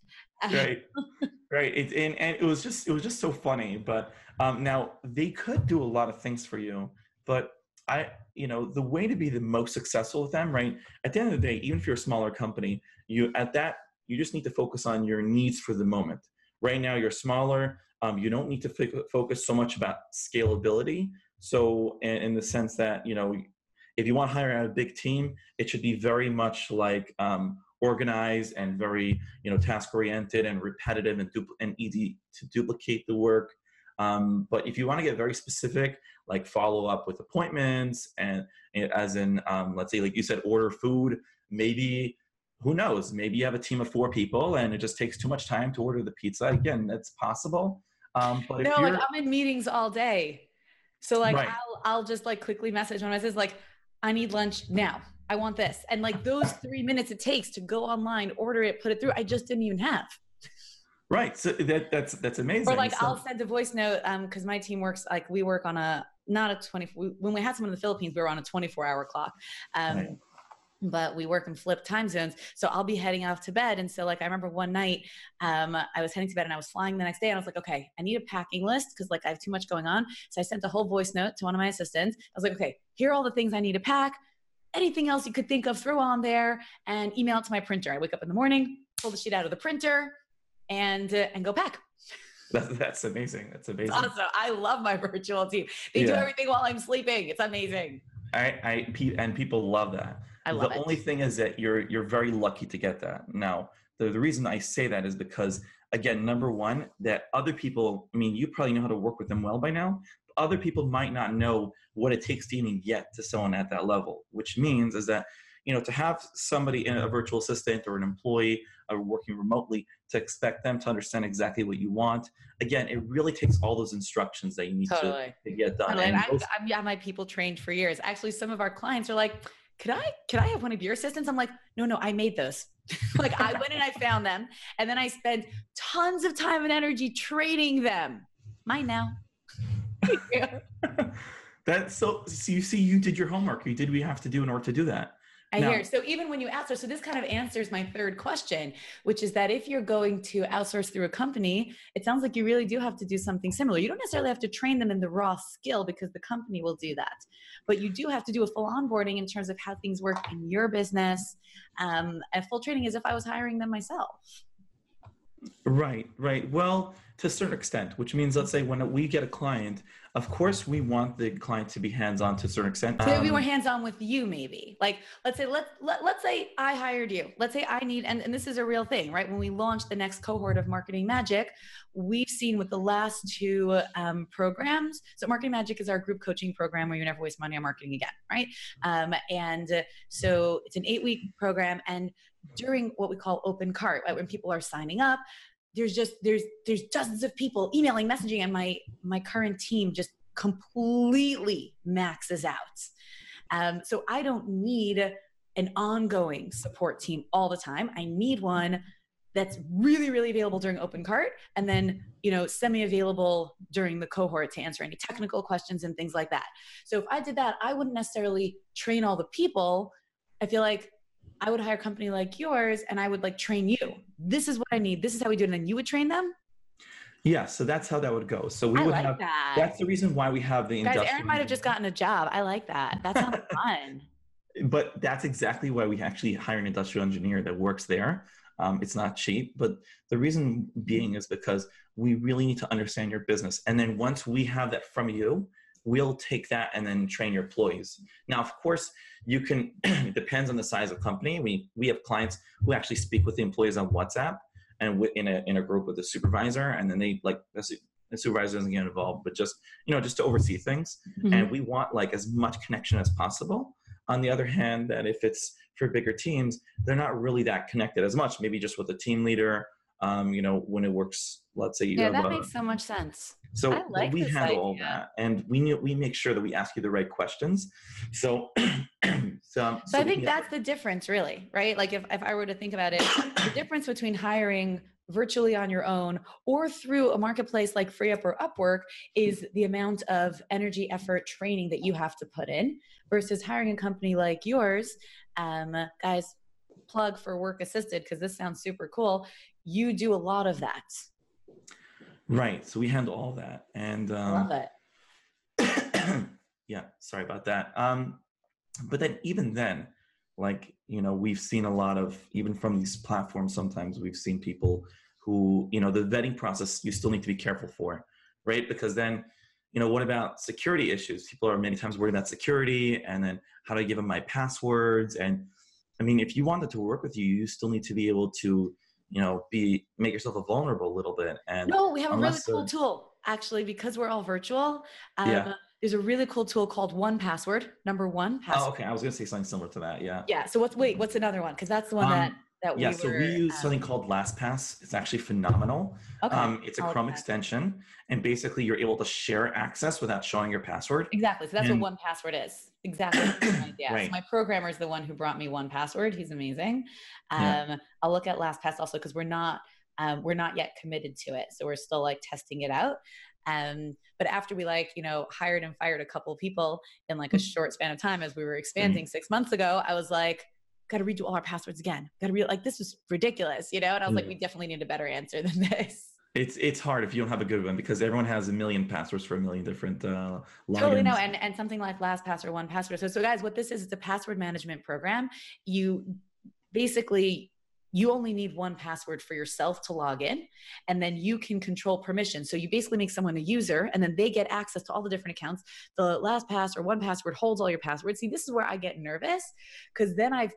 Right, right. It, and, and it was just, it was just so funny. But um, now they could do a lot of things for you, but I, you know, the way to be the most successful with them, right? At the end of the day, even if you're a smaller company, you at that, you just need to focus on your needs for the moment. Right now, you're smaller. Um, you don't need to f- focus so much about scalability. So in, in the sense that, you know, if you want to hire out a big team, it should be very much like um, organized and very, you know, task-oriented and repetitive and, dupl- and easy to duplicate the work. Um, but if you want to get very specific, like follow up with appointments and, and as in, um, let's say, like you said, order food, maybe who knows, maybe you have a team of four people and it just takes too much time to order the pizza. Again, that's possible. Um, but no, if you're... like I'm in meetings all day. So like, right. I'll, I'll just like quickly message when I says like, I need lunch now. I want this. And like those three minutes it takes to go online, order it, put it through. I just didn't even have. Right. So that, that's, that's amazing. Or like so... I'll send a voice note. Um, cause my team works, like we work on a, not a twenty-four, when we had someone in the Philippines, we were on a twenty-four hour clock. Um, right. but we work in flip time zones. So I'll be heading off to bed. And so like, I remember one night um, I was heading to bed and I was flying the next day and I was like, okay, I need a packing list because like I have too much going on. So I sent a whole voice note to one of my assistants. I was like, okay, here are all the things I need to pack. Anything else you could think of, throw on there and email it to my printer. I wake up in the morning, pull the sheet out of the printer and, uh, and go pack. That's amazing. That's amazing. Awesome. I love my virtual team. They yeah. do everything while I'm sleeping. It's amazing. I, I, and people love that. I love it. The only thing is that you're, you're very lucky to get that. Now, the, the reason I say that is because, again, number one, that other people, I mean, you probably know how to work with them well by now. Other people might not know what it takes to even get to someone at that level, which means is that, you know, to have somebody in a virtual assistant or an employee or working remotely to expect them to understand exactly what you want. Again, it really takes all those instructions that you need totally. to, to get done. Totally. And I've, I've had my people trained for years. Actually, some of our clients are like, could I, could I have one of your assistants? I'm like, no, no, I made those. Like I went and I found them. And then I spent tons of time and energy training them. Mine now. That's so, so you see, you did your homework. You did what you have to do in order to do that. I no. hear. So even when you outsource, so this kind of answers my third question, which is that if you're going to outsource through a company, it sounds like you really do have to do something similar. You don't necessarily have to train them in the raw skill because the company will do that, but you do have to do a full onboarding in terms of how things work in your business. Um, and full training as if I was hiring them myself. Right, right. Well, to a certain extent, which means, let's say when we get a client, of course we want the client to be hands-on to a certain extent. So um, maybe we're hands-on with you, maybe. Like, let's say, let, let, let's say I hired you. Let's say I need, and, and this is a real thing, right? When we launched the next cohort of Marketing Magic, we've seen with the last two um, programs. So Marketing Magic is our group coaching program where you never waste money on marketing again, right? Um, and uh, so it's an eight-week program. And during what we call open cart, right, when people are signing up, there's just there's there's dozens of people emailing, messaging, and my my current team just completely maxes out. Um, so I don't need an ongoing support team all the time. I need one that's really, really available during open cart, and then, you know, semi-available during the cohort to answer any technical questions and things like that. So if I did that, I wouldn't necessarily train all the people. I feel like I would hire a company like yours and I would like train you. This is what I need. This is how we do it. And then you would train them. Yeah. So that's how that would go. So we I would like have, that. That's the reason why we have the industrial. Guys, Aaron might've just gotten a job. I like that. That sounds fun. But that's exactly why we actually hire an industrial engineer that works there. Um, it's not cheap, but the reason being is because we really need to understand your business. And then once we have that from you, we'll take that and then train your employees. Now, of course, you can, it depends on the size of the company. We we have clients who actually speak with the employees on WhatsApp and in a in a group with a supervisor, and then they like, the supervisor doesn't get involved, but just, you know, just to oversee things. Mm-hmm. And we want like as much connection as possible. On the other hand, that if it's for bigger teams, they're not really that connected as much, maybe just with a team leader, um, you know, when it works, let's say you yeah, have that a, makes so much sense. So like we handle all that, and we knew, we make sure that we ask you the right questions. So, so, so, so I think that's the difference, really, right? Like if, if I were to think about it, the difference between hiring virtually on your own or through a marketplace like FreeUp or Upwork is the amount of energy, effort, training that you have to put in versus hiring a company like yours. Um, guys, plug for Work Assisted because this sounds super cool. You do a lot of that. Right. So we handle all that. And um, love it. Yeah. Sorry about that. Um, but then even then, like, you know, we've seen a lot of, even from these platforms, sometimes we've seen people who, you know, the vetting process, you still need to be careful for, right? Because then, you know, what about security issues? People are many times worried about security and then how do I give them my passwords? And I mean, if you wanted to work with you, you still need to be able to, you know, be, make yourself a vulnerable a little bit. And no, we have a really cool tool actually, because we're all virtual. Um, yeah. There's a really cool tool called OnePassword, number one. Password. Oh, okay. I was going to say something similar to that. Yeah. Yeah. So what's, wait, what's another one? Cause that's the one um, that, that yeah, we Yeah. So were, we use um, something called LastPass. It's actually phenomenal. Okay. Um, it's a I'll Chrome extension and basically you're able to share access without showing your password. Exactly. So that's and, what OnePassword is. Exactly. Yeah. Right. So my programmer is the one who brought me OnePassword. He's amazing. Um, yeah. I'll look at LastPass also because we're not um, we're not yet committed to it, so we're still like testing it out. Um, but after we like you know hired and fired a couple of people in like a short span of time as we were expanding mm-hmm. six months ago, I was like, got to redo all our passwords again. Got to re like, this is ridiculous, you know? And I was yeah. like, we definitely need a better answer than this. It's it's hard if you don't have a good one, because everyone has a million passwords for a million different uh, logins. Totally no, and, and something like LastPass or OnePassword. So, so guys, what this is, it's a password management program. You basically, you only need one password for yourself to log in, and then you can control permissions. So you basically make someone a user, and then they get access to all the different accounts. The LastPass or OnePassword holds all your passwords. See, this is where I get nervous, because then I've,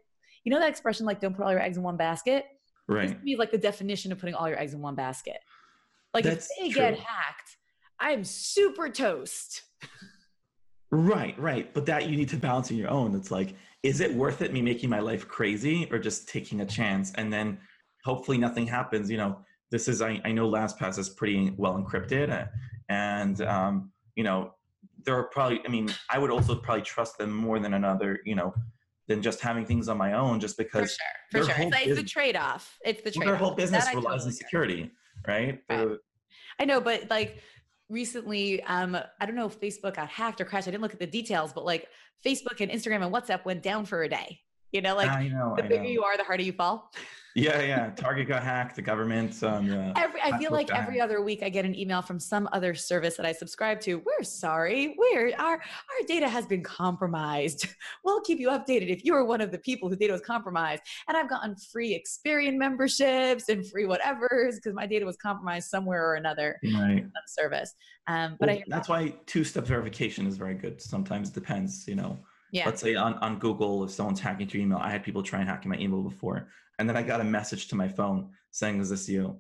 you know that expression, like, don't put all your eggs in one basket? Right. This is like the definition of putting all your eggs in one basket. Like, That's if they true. get hacked, I'm super toast. Right, right. But that you need to balance on your own. It's like, is it worth it, me making my life crazy, or just taking a chance? And then hopefully nothing happens. You know, this is, I, I know LastPass is pretty well encrypted, and, um, you know, there are probably, I mean, I would also probably trust them more than another, you know, than just having things on my own, just because. For sure, for sure. It's, like, it's a trade-off. It's the trade-off. Their whole business relies totally on security, right? right. Uh, I know, but like, recently, um, I don't know if Facebook got hacked or crashed. I didn't look at the details, but like Facebook and Instagram and WhatsApp went down for a day. You know, like I know, the I bigger know. you are, the harder you fall. Yeah, yeah. Target got hacked, the government. Um, yeah. Every, I feel like every other week I get an email from some other service that I subscribe to. We're sorry. We're, our, our data has been compromised. We'll keep you updated if you are one of the people whose data was compromised. And I've gotten free Experian memberships and free whatevers because my data was compromised somewhere or another right. service. Um, but well, I, that's why two-step verification is very good. Sometimes it depends, you know. Yeah. Let's say on, on Google, if someone's hacking your email, I had people try and hack my email before, and then I got a message to my phone saying, "Is this you?"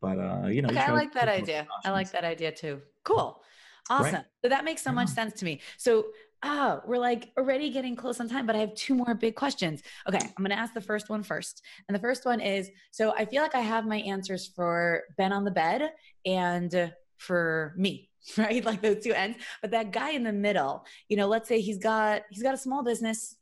But uh, you know, okay, you I like that idea. I like that idea too. Cool, awesome. Right? So that makes so yeah. much sense to me. So ah, oh, we're like already getting close on time, but I have two more big questions. Okay, I'm going to ask the first one first, and the first one is: so I feel like I have my answers for Ben on the bed and for me. Right? Like those two ends, but that guy in the middle, you know, let's say he's got, he's got a small business,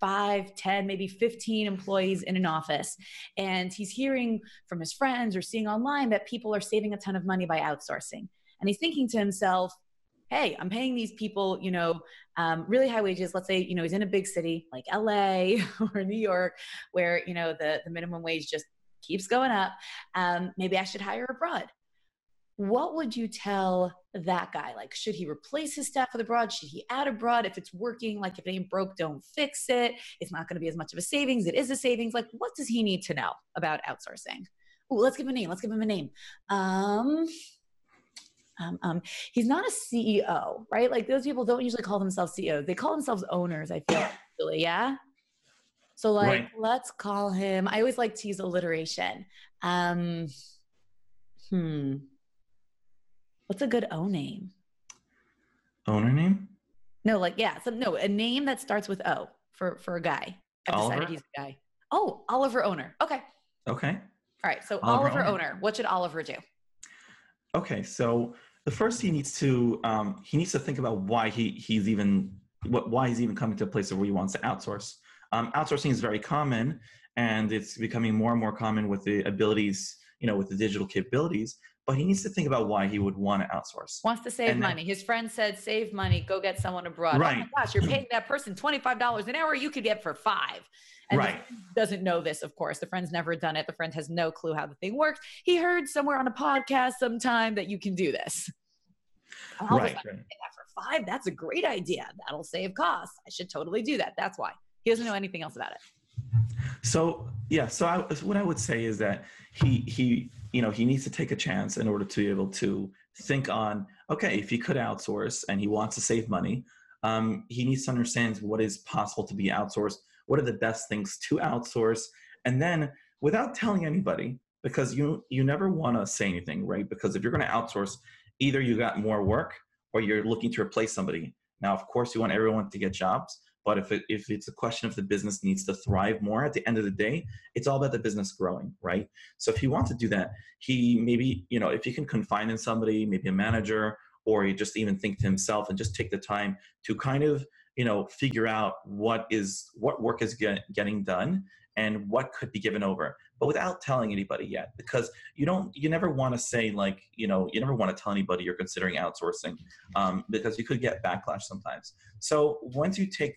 five, ten, maybe fifteen employees in an office. And he's hearing from his friends or seeing online that people are saving a ton of money by outsourcing. And he's thinking to himself, hey, I'm paying these people, you know, um, really high wages. Let's say, you know, he's in a big city like L A or New York, where, you know, the, the minimum wage just keeps going up. Um, maybe I should hire abroad. What would you tell that guy? Like, should he replace his staff with abroad? Should he add abroad? If it's working, like if it ain't broke, don't fix it. It's not going to be as much of a savings. It is a savings. Like, what does he need to know about outsourcing? Ooh, let's give him a name. Let's give him a name. Um, um, um, he's not a C E O, right? Like those people don't usually call themselves C E Os. They call themselves owners, I feel. Really, yeah. So like, right. let's call him. I always like to use alliteration. Um, hmm. What's a good O name? Owner name? No, like, yeah. So, no, a name that starts with O for, for a guy. I've Oliver? decided he's a guy. Oh, Oliver Owner. Okay. Okay. All right. So Oliver, Oliver Owner. Owner, what should Oliver do? Okay. So the first he needs to, um, he needs to think about why he, he's even, what, why he's even coming to a place where he wants to outsource. Um, outsourcing is very common, and it's becoming more and more common with the abilities, you know, with the digital capabilities. But he needs to think about why he would want to outsource. Wants to save and money. Then, his friend said, save money, go get someone abroad. Right. Oh my gosh, you're paying that person twenty-five dollars an hour, you could get for five. And right. the friend doesn't know this, of course. The friend's never done it. The friend has no clue how the thing works. He heard somewhere on a podcast sometime that you can do this. I'll right. Right. Pay that for five. That's a great idea. That'll save costs. I should totally do that. That's why. He doesn't know anything else about it. So, yeah. So I, what I would say is that he, he, you know, he needs to take a chance in order to be able to think on, okay, if he could outsource and he wants to save money, um, he needs to understand what is possible to be outsourced. What are the best things to outsource? And then without telling anybody, because you, you never want to say anything, right? Because if you're going to outsource, either you got more work or you're looking to replace somebody. Now, of course, you want everyone to get jobs. But if it, if it's a question of the business needs to thrive more, at the end of the day, it's all about the business growing, right? So if he wants to do that, he maybe, you know, if he can confine in somebody, maybe a manager, or he just even think to himself and just take the time to kind of, you know, figure out what is what work is get, getting done and what could be given over, but without telling anybody yet, because you don't, you never want to say like, you know, you never want to tell anybody you're considering outsourcing um, because you could get backlash sometimes. So once you take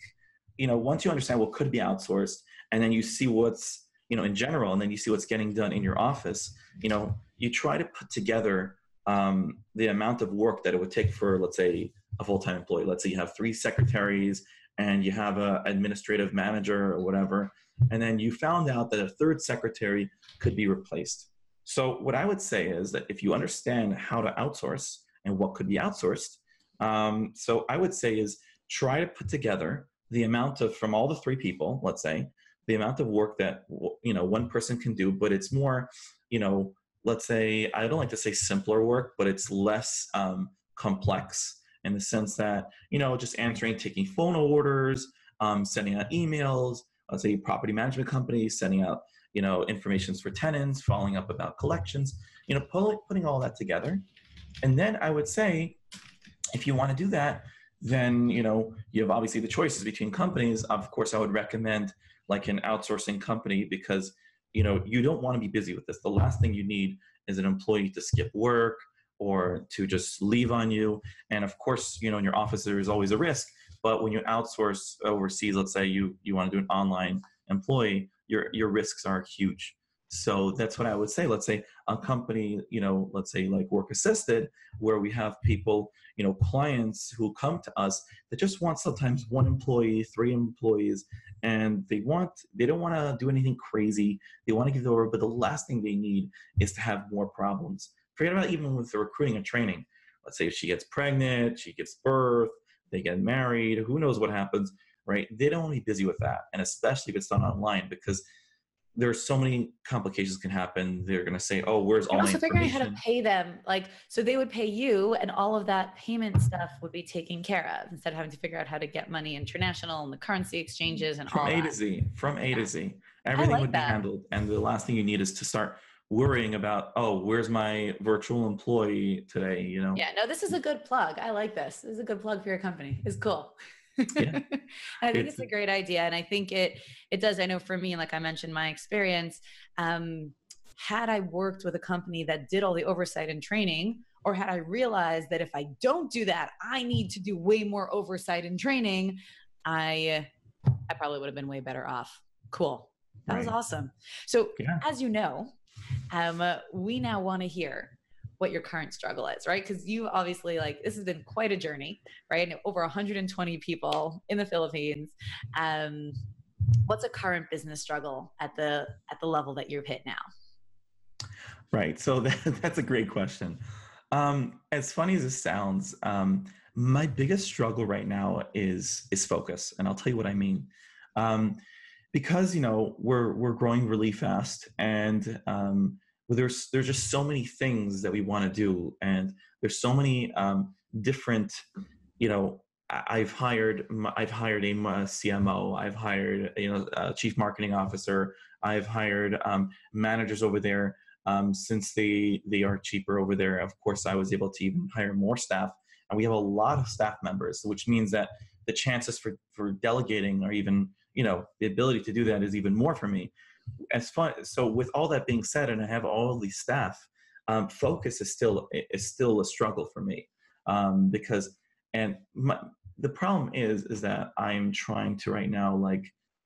you know, once you understand what could be outsourced, and then you see what's, you know, in general, and then you see what's getting done in your office, you know, you try to put together um, the amount of work that it would take for, let's say, a full-time employee. Let's say you have three secretaries and you have an administrative manager or whatever, and then you found out that a third secretary could be replaced. So what I would say is that if you understand how to outsource and what could be outsourced, um, so I would say is try to put together the amount of, from all the three people, let's say, the amount of work that, you know, one person can do, but it's more, you know, let's say, I don't like to say simpler work, but it's less um, complex in the sense that, you know, just answering, taking phone orders, um, sending out emails, let's say property management companies, sending out, you know, information for tenants, following up about collections, you know, pull, putting all that together. And then I would say, if you want to do that, then, you know, you have obviously the choices between companies. Of course, I would recommend like an outsourcing company because, you know, you don't want to be busy with this. The last thing you need is an employee to skip work or to just leave on you. And of course, you know, in your office, there is always a risk. But when you outsource overseas, let's say you, you want to do an online employee, your your risks are huge. So that's what I would say. Let's say a company, you know, let's say like Work Assisted, where we have people, you know, clients who come to us that just want sometimes one employee, three employees, and they want, they don't want to do anything crazy. They want to give it over, but the last thing they need is to have more problems. Forget about even with the recruiting and training. Let's say if she gets pregnant, she gives birth, they get married, who knows what happens, right? They don't want to be busy with that. And especially if it's done online, because there's so many complications can happen. They're going to say, oh, where's all my information? Also figuring out how to pay them. Like, so they would pay you and all of that payment stuff would be taken care of instead of having to figure out how to get money international and the currency exchanges and all that. From A to Z, from A to Z. Everything would be handled. And the last thing you need is to start worrying about, oh, where's my virtual employee today, you know? Yeah, no, this is a good plug. I like this. This is a good plug for your company. It's cool. Yeah. I think it's, it's a great idea. And I think it, it does. I know for me, like I mentioned, my experience, um, had I worked with a company that did all the oversight and training, or had I realized that if I don't do that, I need to do way more oversight and training, I, I probably would have been way better off. Cool. That right. was awesome. So yeah. as you know, um, uh, we now want to hear what your current struggle is, right? Because you obviously, like, this has been quite a journey, right? And over one hundred twenty people in the Philippines. Um, what's a current business struggle at the at the level that you've hit now? Right. So that, that's a great question. Um, as funny as it sounds, um, my biggest struggle right now is is focus, and I'll tell you what I mean. Um, because you know we're we're growing really fast, and um, Well, there's there's just so many things that we want to do, and there's so many um, different, you know, I've hired I've hired a C M O, I've hired you know a chief marketing officer, I've hired um, managers over there. Um, since they they are cheaper over there, of course, I was able to even hire more staff, and we have a lot of staff members, which means that the chances for for delegating, or even you know the ability to do that, is even more for me. As fun, so with all that being said, and I have all these staff, um, focus is still is still a struggle for me um, because, and my, the problem is is that I'm trying to right now like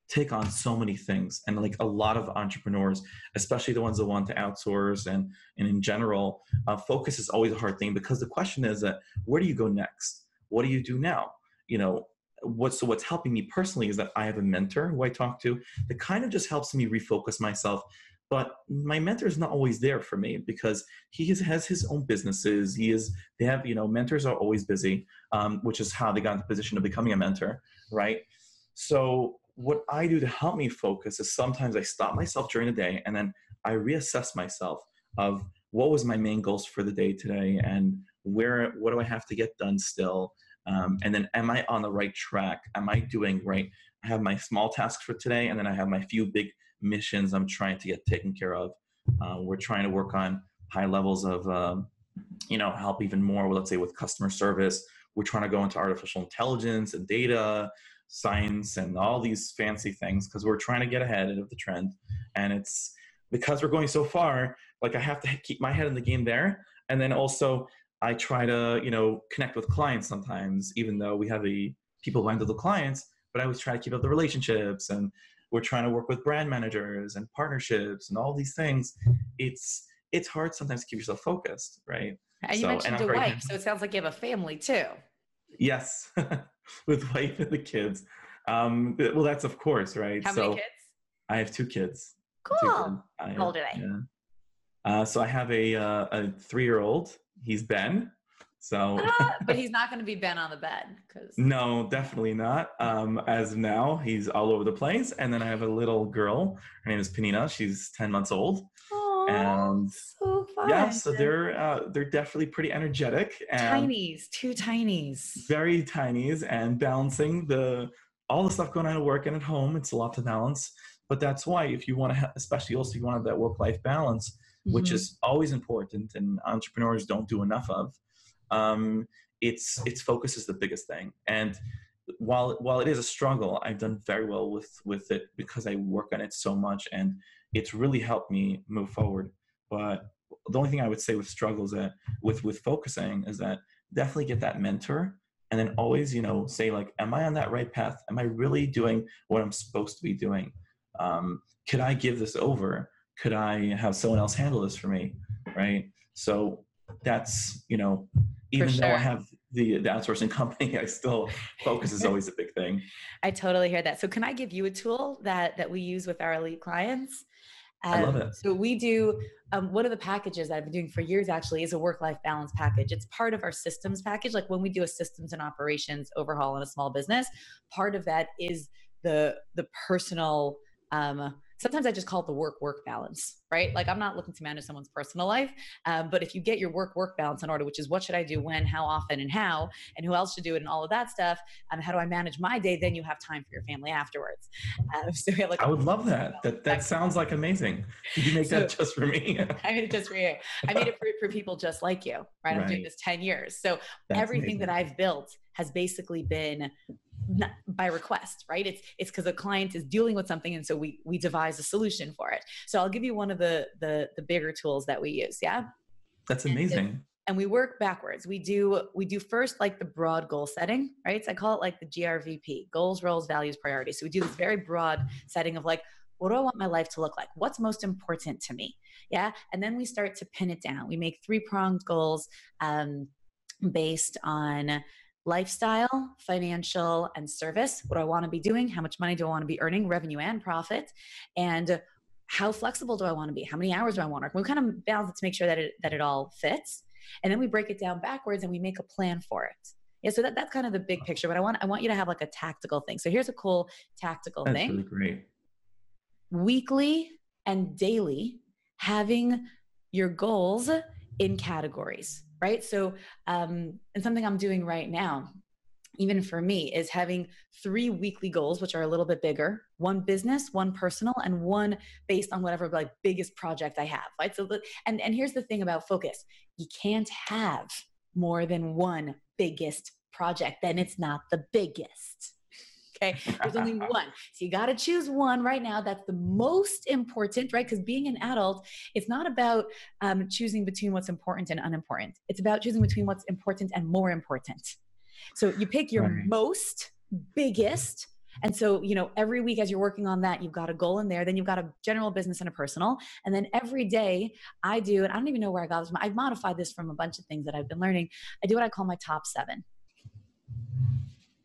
take on so many things, and like a lot of entrepreneurs, especially the ones that want to outsource and and in general, uh, focus is always a hard thing, because the question is that where do you go next? What do you do now? You know. What's, so what's helping me personally is that I have a mentor who I talk to that kind of just helps me refocus myself. But my mentor is not always there for me because he is, has his own businesses. He is, they have, you know, mentors are always busy, um, which is how they got into the position of becoming a mentor, right? So what I do to help me focus is sometimes I stop myself during the day and then I reassess myself of what was my main goals for the day today and where, what do I have to get done still? Um, and then am I on the right track? Am I doing right? I have my small tasks for today, and then I have my few big missions I'm trying to get taken care of. Uh, we're trying to work on high levels of, um, you know, help even more, let's say, with customer service. We're trying to go into artificial intelligence and data science and all these fancy things because we're trying to get ahead of the trend. And it's because we're going so far, like I have to keep my head in the game there. And then also, I try to, you know, connect with clients sometimes, even though we have the people who handle the clients, but I always try to keep up the relationships, and we're trying to work with brand managers and partnerships and all these things. It's, it's hard sometimes to keep yourself focused, right? And you so, mentioned and a wife, so it sounds like you have a family too. Yes, with wife and the kids. Um, well, that's of course, right? How so many kids? I have two kids. Cool. Two kids. I, How old are they? Yeah. Uh, so I have a, uh, a three-year-old. He's Ben. So, but he's not going to be Ben on the bed. Cause... No, definitely not. Um, as of now, he's all over the place. And then I have a little girl. Her name is Penina. She's ten months old. Aww, and so fun. Yeah, so they're uh, they're definitely pretty energetic. And tinies, two tinies. Very tinies, and balancing the all the stuff going on at work and at home. It's a lot to balance. But that's why if you want to, have, especially also if you want to have that work-life balance, mm-hmm. which is always important and entrepreneurs don't do enough of. Um, it's, it's focus is the biggest thing. And while, while it is a struggle, I've done very well with, with it because I work on it so much and it's really helped me move forward. But the only thing I would say with struggles that with, with focusing is that definitely get that mentor and then always, you know, say like, am I on that right path? Am I really doing what I'm supposed to be doing? Um, could I give this over? Could I have someone else handle this for me? Right. So that's, you know, even sure. though I have the, the outsourcing company, I still focus is always a big thing. I totally hear that. So can I give you a tool that, that we use with our elite clients? Um, I love it. So we do, um, one of the packages that I've been doing for years actually is a work-life balance package. It's part of our systems package. Like when we do a systems and operations overhaul in a small business, part of that is the, the personal, um, sometimes I just call it the work, work balance, right? Like I'm not looking to manage someone's personal life. Um, but if you get your work, work balance in order, which is what should I do when, how often and how, and who else should do it and all of that stuff. And um, how do I manage my day? Then you have time for your family afterwards. Um, so we have like I would love that. That, that sounds like amazing. Did you make so, that just for me? I made it just for you. I made it for, for people just like you, right? I'm right. doing this ten years. So That's everything amazing. That I've built has basically been not by request, right? It's it's because a client is dealing with something, and so we we devise a solution for it. So I'll give you one of the the, the bigger tools that we use. Yeah, that's amazing. And, and we work backwards. We do we do first like the broad goal setting, right? So I call it like the G R V P: goals, roles, values, priorities. So we do this very broad setting of like, what do I want my life to look like? What's most important to me? Yeah, and then we start to pin it down. We make three-pronged goals um, based on lifestyle, financial, and service. What do I want to be doing? How much money do I want to be earning? Revenue and profit. And how flexible do I want to be? How many hours do I want to work? We kind of balance it to make sure that it, that it all fits. And then we break it down backwards and we make a plan for it. Yeah. So that, that's kind of the big picture, but I want, I want you to have like a tactical thing. So here's a cool tactical that's thing. Really great. Weekly and daily having your goals in categories. Right. So, um, and something I'm doing right now, even for me, is having three weekly goals, which are a little bit bigger, one business, one personal, and one based on whatever like biggest project I have. Right. So, and, and here's the thing about focus. You can't have more than one biggest project. Then it's not the biggest. Okay. There's only one. So you got to choose one right now. That's the most important, right? Because being an adult, it's not about um, choosing between what's important and unimportant. It's about choosing between what's important and more important. So you pick your right. most biggest. And so, you know, every week as you're working on that, you've got a goal in there, then you've got a general business and a personal. And then every day I do, and I don't even know where I got this. I've modified this from a bunch of things that I've been learning. I do what I call my top seven,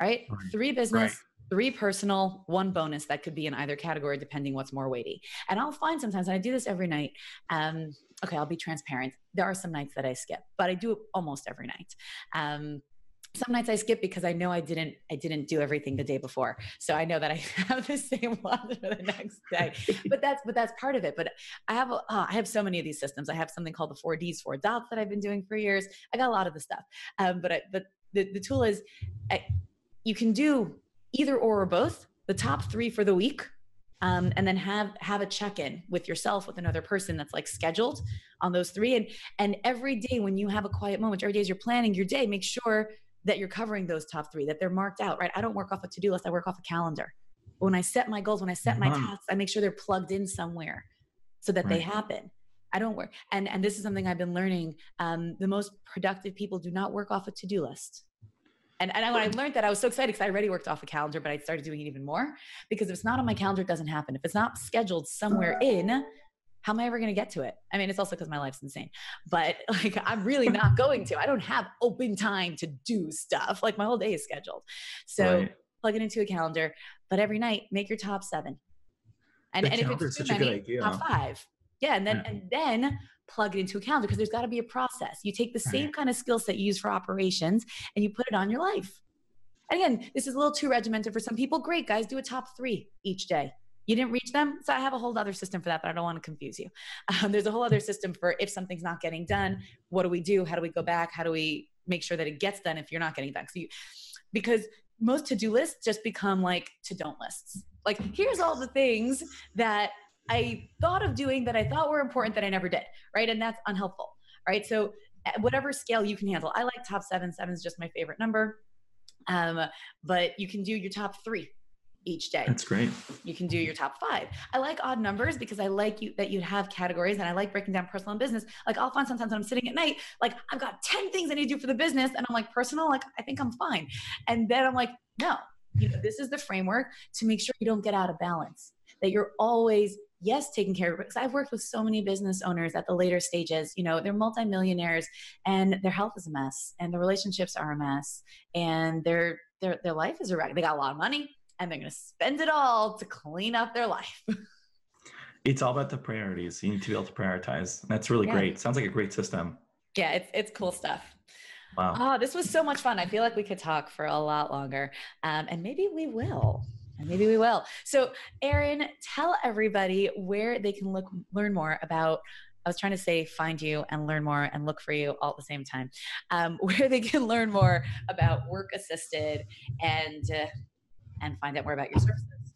right? right. Three business. Right. Three personal, one bonus that could be in either category, depending what's more weighty. And I'll find sometimes, and I do this every night. Um, okay, I'll be transparent. There are some nights that I skip, but I do it almost every night. Um, some nights I skip because I know I didn't, I didn't do everything the day before. So I know that I have the same one for the next day, but that's, but that's part of it. But I have, a, oh, I have so many of these systems. I have something called the four Ds, four dots that I've been doing for years. I got a lot of the stuff. Um, but I, but the, the tool is I, you can do either or or both, the top three for the week, um, and then have have a check-in with yourself, with another person that's like scheduled on those three. And and every day when you have a quiet moment, every day as you're planning your day, make sure that you're covering those top three, that they're marked out, right? I don't work off a to-do list, I work off a calendar. When I set my goals, when I set my mm-hmm. tasks, I make sure they're plugged in somewhere so that right. they happen. I don't work. And, and this is something I've been learning. Um, the most productive people do not work off a to-do list. And, and when I learned that, I was so excited because I already worked off a calendar, but I started doing it even more because if it's not on my calendar, it doesn't happen. If it's not scheduled somewhere in, how am I ever going to get to it? I mean, it's also because my life's insane, but like, I'm really not going to, I don't have open time to do stuff. Like my whole day is scheduled. So right. plug it into a calendar, but every night make your top seven. And, and if it's too many, top five. Yeah. And then, yeah. and then plug it into a calendar because there's got to be a process. You take the same right. kind of skill set you use for operations and you put it on your life. And again, this is a little too regimented for some people. Great guys, do a top three each day. You didn't reach them. So I have a whole other system for that, but I don't want to confuse you. Um, there's a whole other system for if something's not getting done, what do we do? How do we go back? How do we make sure that it gets done if you're not getting done? So you, because most to-do lists just become like to-don't lists. Like here's all the things that I thought of doing that I thought were important that I never did. Right. And that's unhelpful. Right. So whatever scale you can handle, I like top seven, seven is just my favorite number. Um, but you can do your top three each day. That's great. You can do your top five. I like odd numbers because I like you that you'd have categories and I like breaking down personal and business. Like I'll find sometimes when I'm sitting at night, like I've got ten things I need to do for the business. And I'm like personal, like I think I'm fine. And then I'm like, no, you know, this is the framework to make sure you don't get out of balance, that you're always, yes, taking care of it. Because I've worked with so many business owners at the later stages, you know, they're multimillionaires and their health is a mess and the relationships are a mess and their, their, their life is a wreck. They got a lot of money. And they're going to spend it all to clean up their life. It's all about the priorities. You need to be able to prioritize. That's really yeah. great. Sounds like a great system. Yeah, it's it's cool stuff. Wow. Oh, this was so much fun. I feel like we could talk for a lot longer. Um, and maybe we will. And maybe we will. So, Aaron, tell everybody where they can look learn more about I was trying to say find you and learn more and look for you all at the same time. Um, where they can learn more about Work Assisted and uh, and find out more about your services.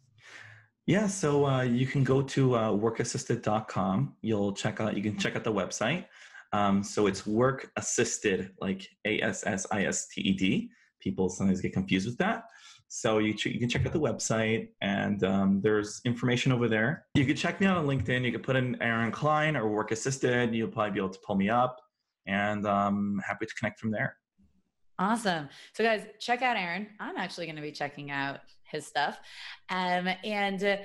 Yeah, so uh, you can go to uh, work assisted dot com. You'll check out, you can check out the website. Um, so it's Work Assisted, like A S S I S T E D. People sometimes get confused with that. So you, ch- you can check out the website and um, there's information over there. You can check me out on LinkedIn. You can put in Aaron Klein or Work Assisted. You'll probably be able to pull me up and I'm um, happy to connect from there. Awesome. So guys, check out Aaron. I'm actually going to be checking out his stuff. Um, and uh,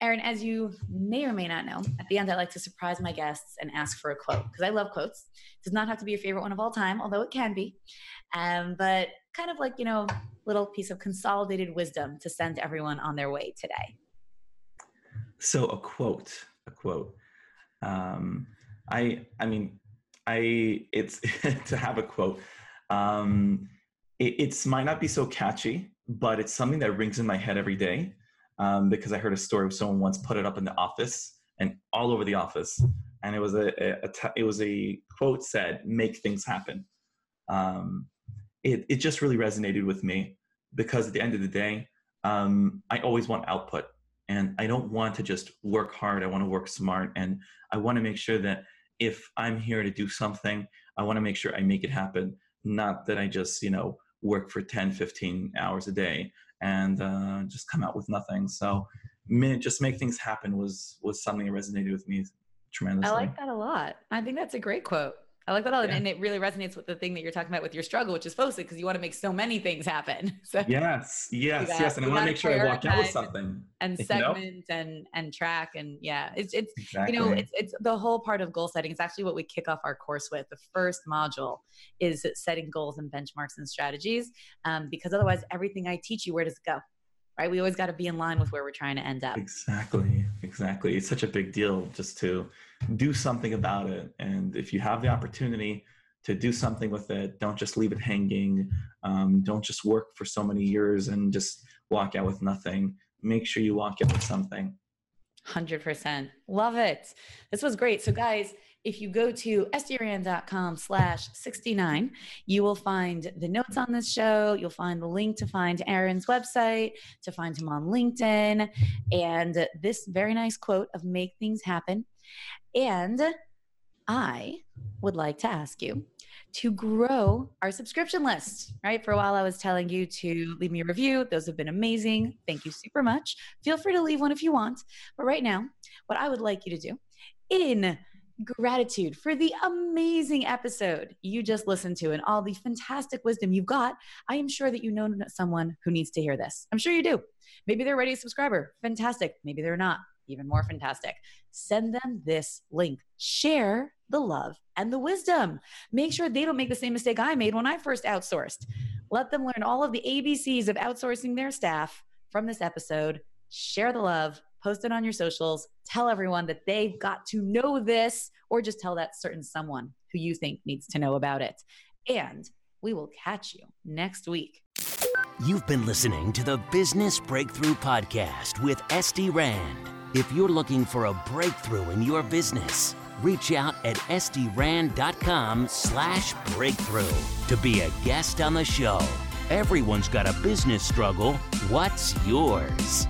Aaron, as you may or may not know, at the end, I like to surprise my guests and ask for a quote because I love quotes. It does not have to be your favorite one of all time, although it can be. Um, but kind of like, you know, little piece of consolidated wisdom to send everyone on their way today. So a quote, a quote. Um, I, I mean, I, it's to have a quote. Um, it it's, might not be so catchy, but it's something that rings in my head every day um, because I heard a story of someone once put it up in the office and all over the office. And it was a, a, a t- it was a quote said, make things happen. Um, it, it just really resonated with me because at the end of the day, um, I always want output and I don't want to just work hard. I want to work smart. And I want to make sure that if I'm here to do something, I want to make sure I make it happen. Not that I just, you know, work for ten, fifteen hours a day and uh, just come out with nothing. So just make things happen was was something that resonated with me tremendously. I like that a lot. I think that's a great quote. I like that a lot. Yeah. And it really resonates with the thing that you're talking about with your struggle, which is mostly because you want to make so many things happen. So yes, yes, got, yes. And I want to make sure I walk out with something. And segment you know? and and track. And yeah, it's, it's exactly. you know, it's it's the whole part of goal setting. It's actually what we kick off our course with. The first module is setting goals and benchmarks and strategies um, because otherwise everything I teach you, where does it go? Right? We always got to be in line with where we're trying to end up. Exactly. Exactly. It's such a big deal just to do something about it. And if you have the opportunity to do something with it, don't just leave it hanging. Um, don't just work for so many years and just walk out with nothing. Make sure you walk out with something. one hundred percent. Love it. This was great. So guys, if you go to esty rand dot com slash sixty-nine, you will find the notes on this show. You'll find the link to find Aaron's website, to find him on LinkedIn, and this very nice quote of make things happen. And I would like to ask you to grow our subscription list, right? For a while, I was telling you to leave me a review. Those have been amazing. Thank you super much. Feel free to leave one if you want. But right now, what I would like you to do in gratitude for the amazing episode you just listened to and all the fantastic wisdom you've got. I am sure that you know someone who needs to hear this. I'm sure you do. Maybe they're already a subscriber. Fantastic. Maybe they're not. Even more fantastic. Send them this link. Share the love and the wisdom. Make sure they don't make the same mistake I made when I first outsourced. Let them learn all of the A B Cs of outsourcing their staff from this episode. Share the love, post it on your socials, tell everyone that they've got to know this, or just tell that certain someone who you think needs to know about it. And we will catch you next week. You've been listening to the Business Breakthrough Podcast with Esty Rand. If you're looking for a breakthrough in your business, reach out at estyrand.com slash breakthrough to be a guest on the show. Everyone's got a business struggle. What's yours?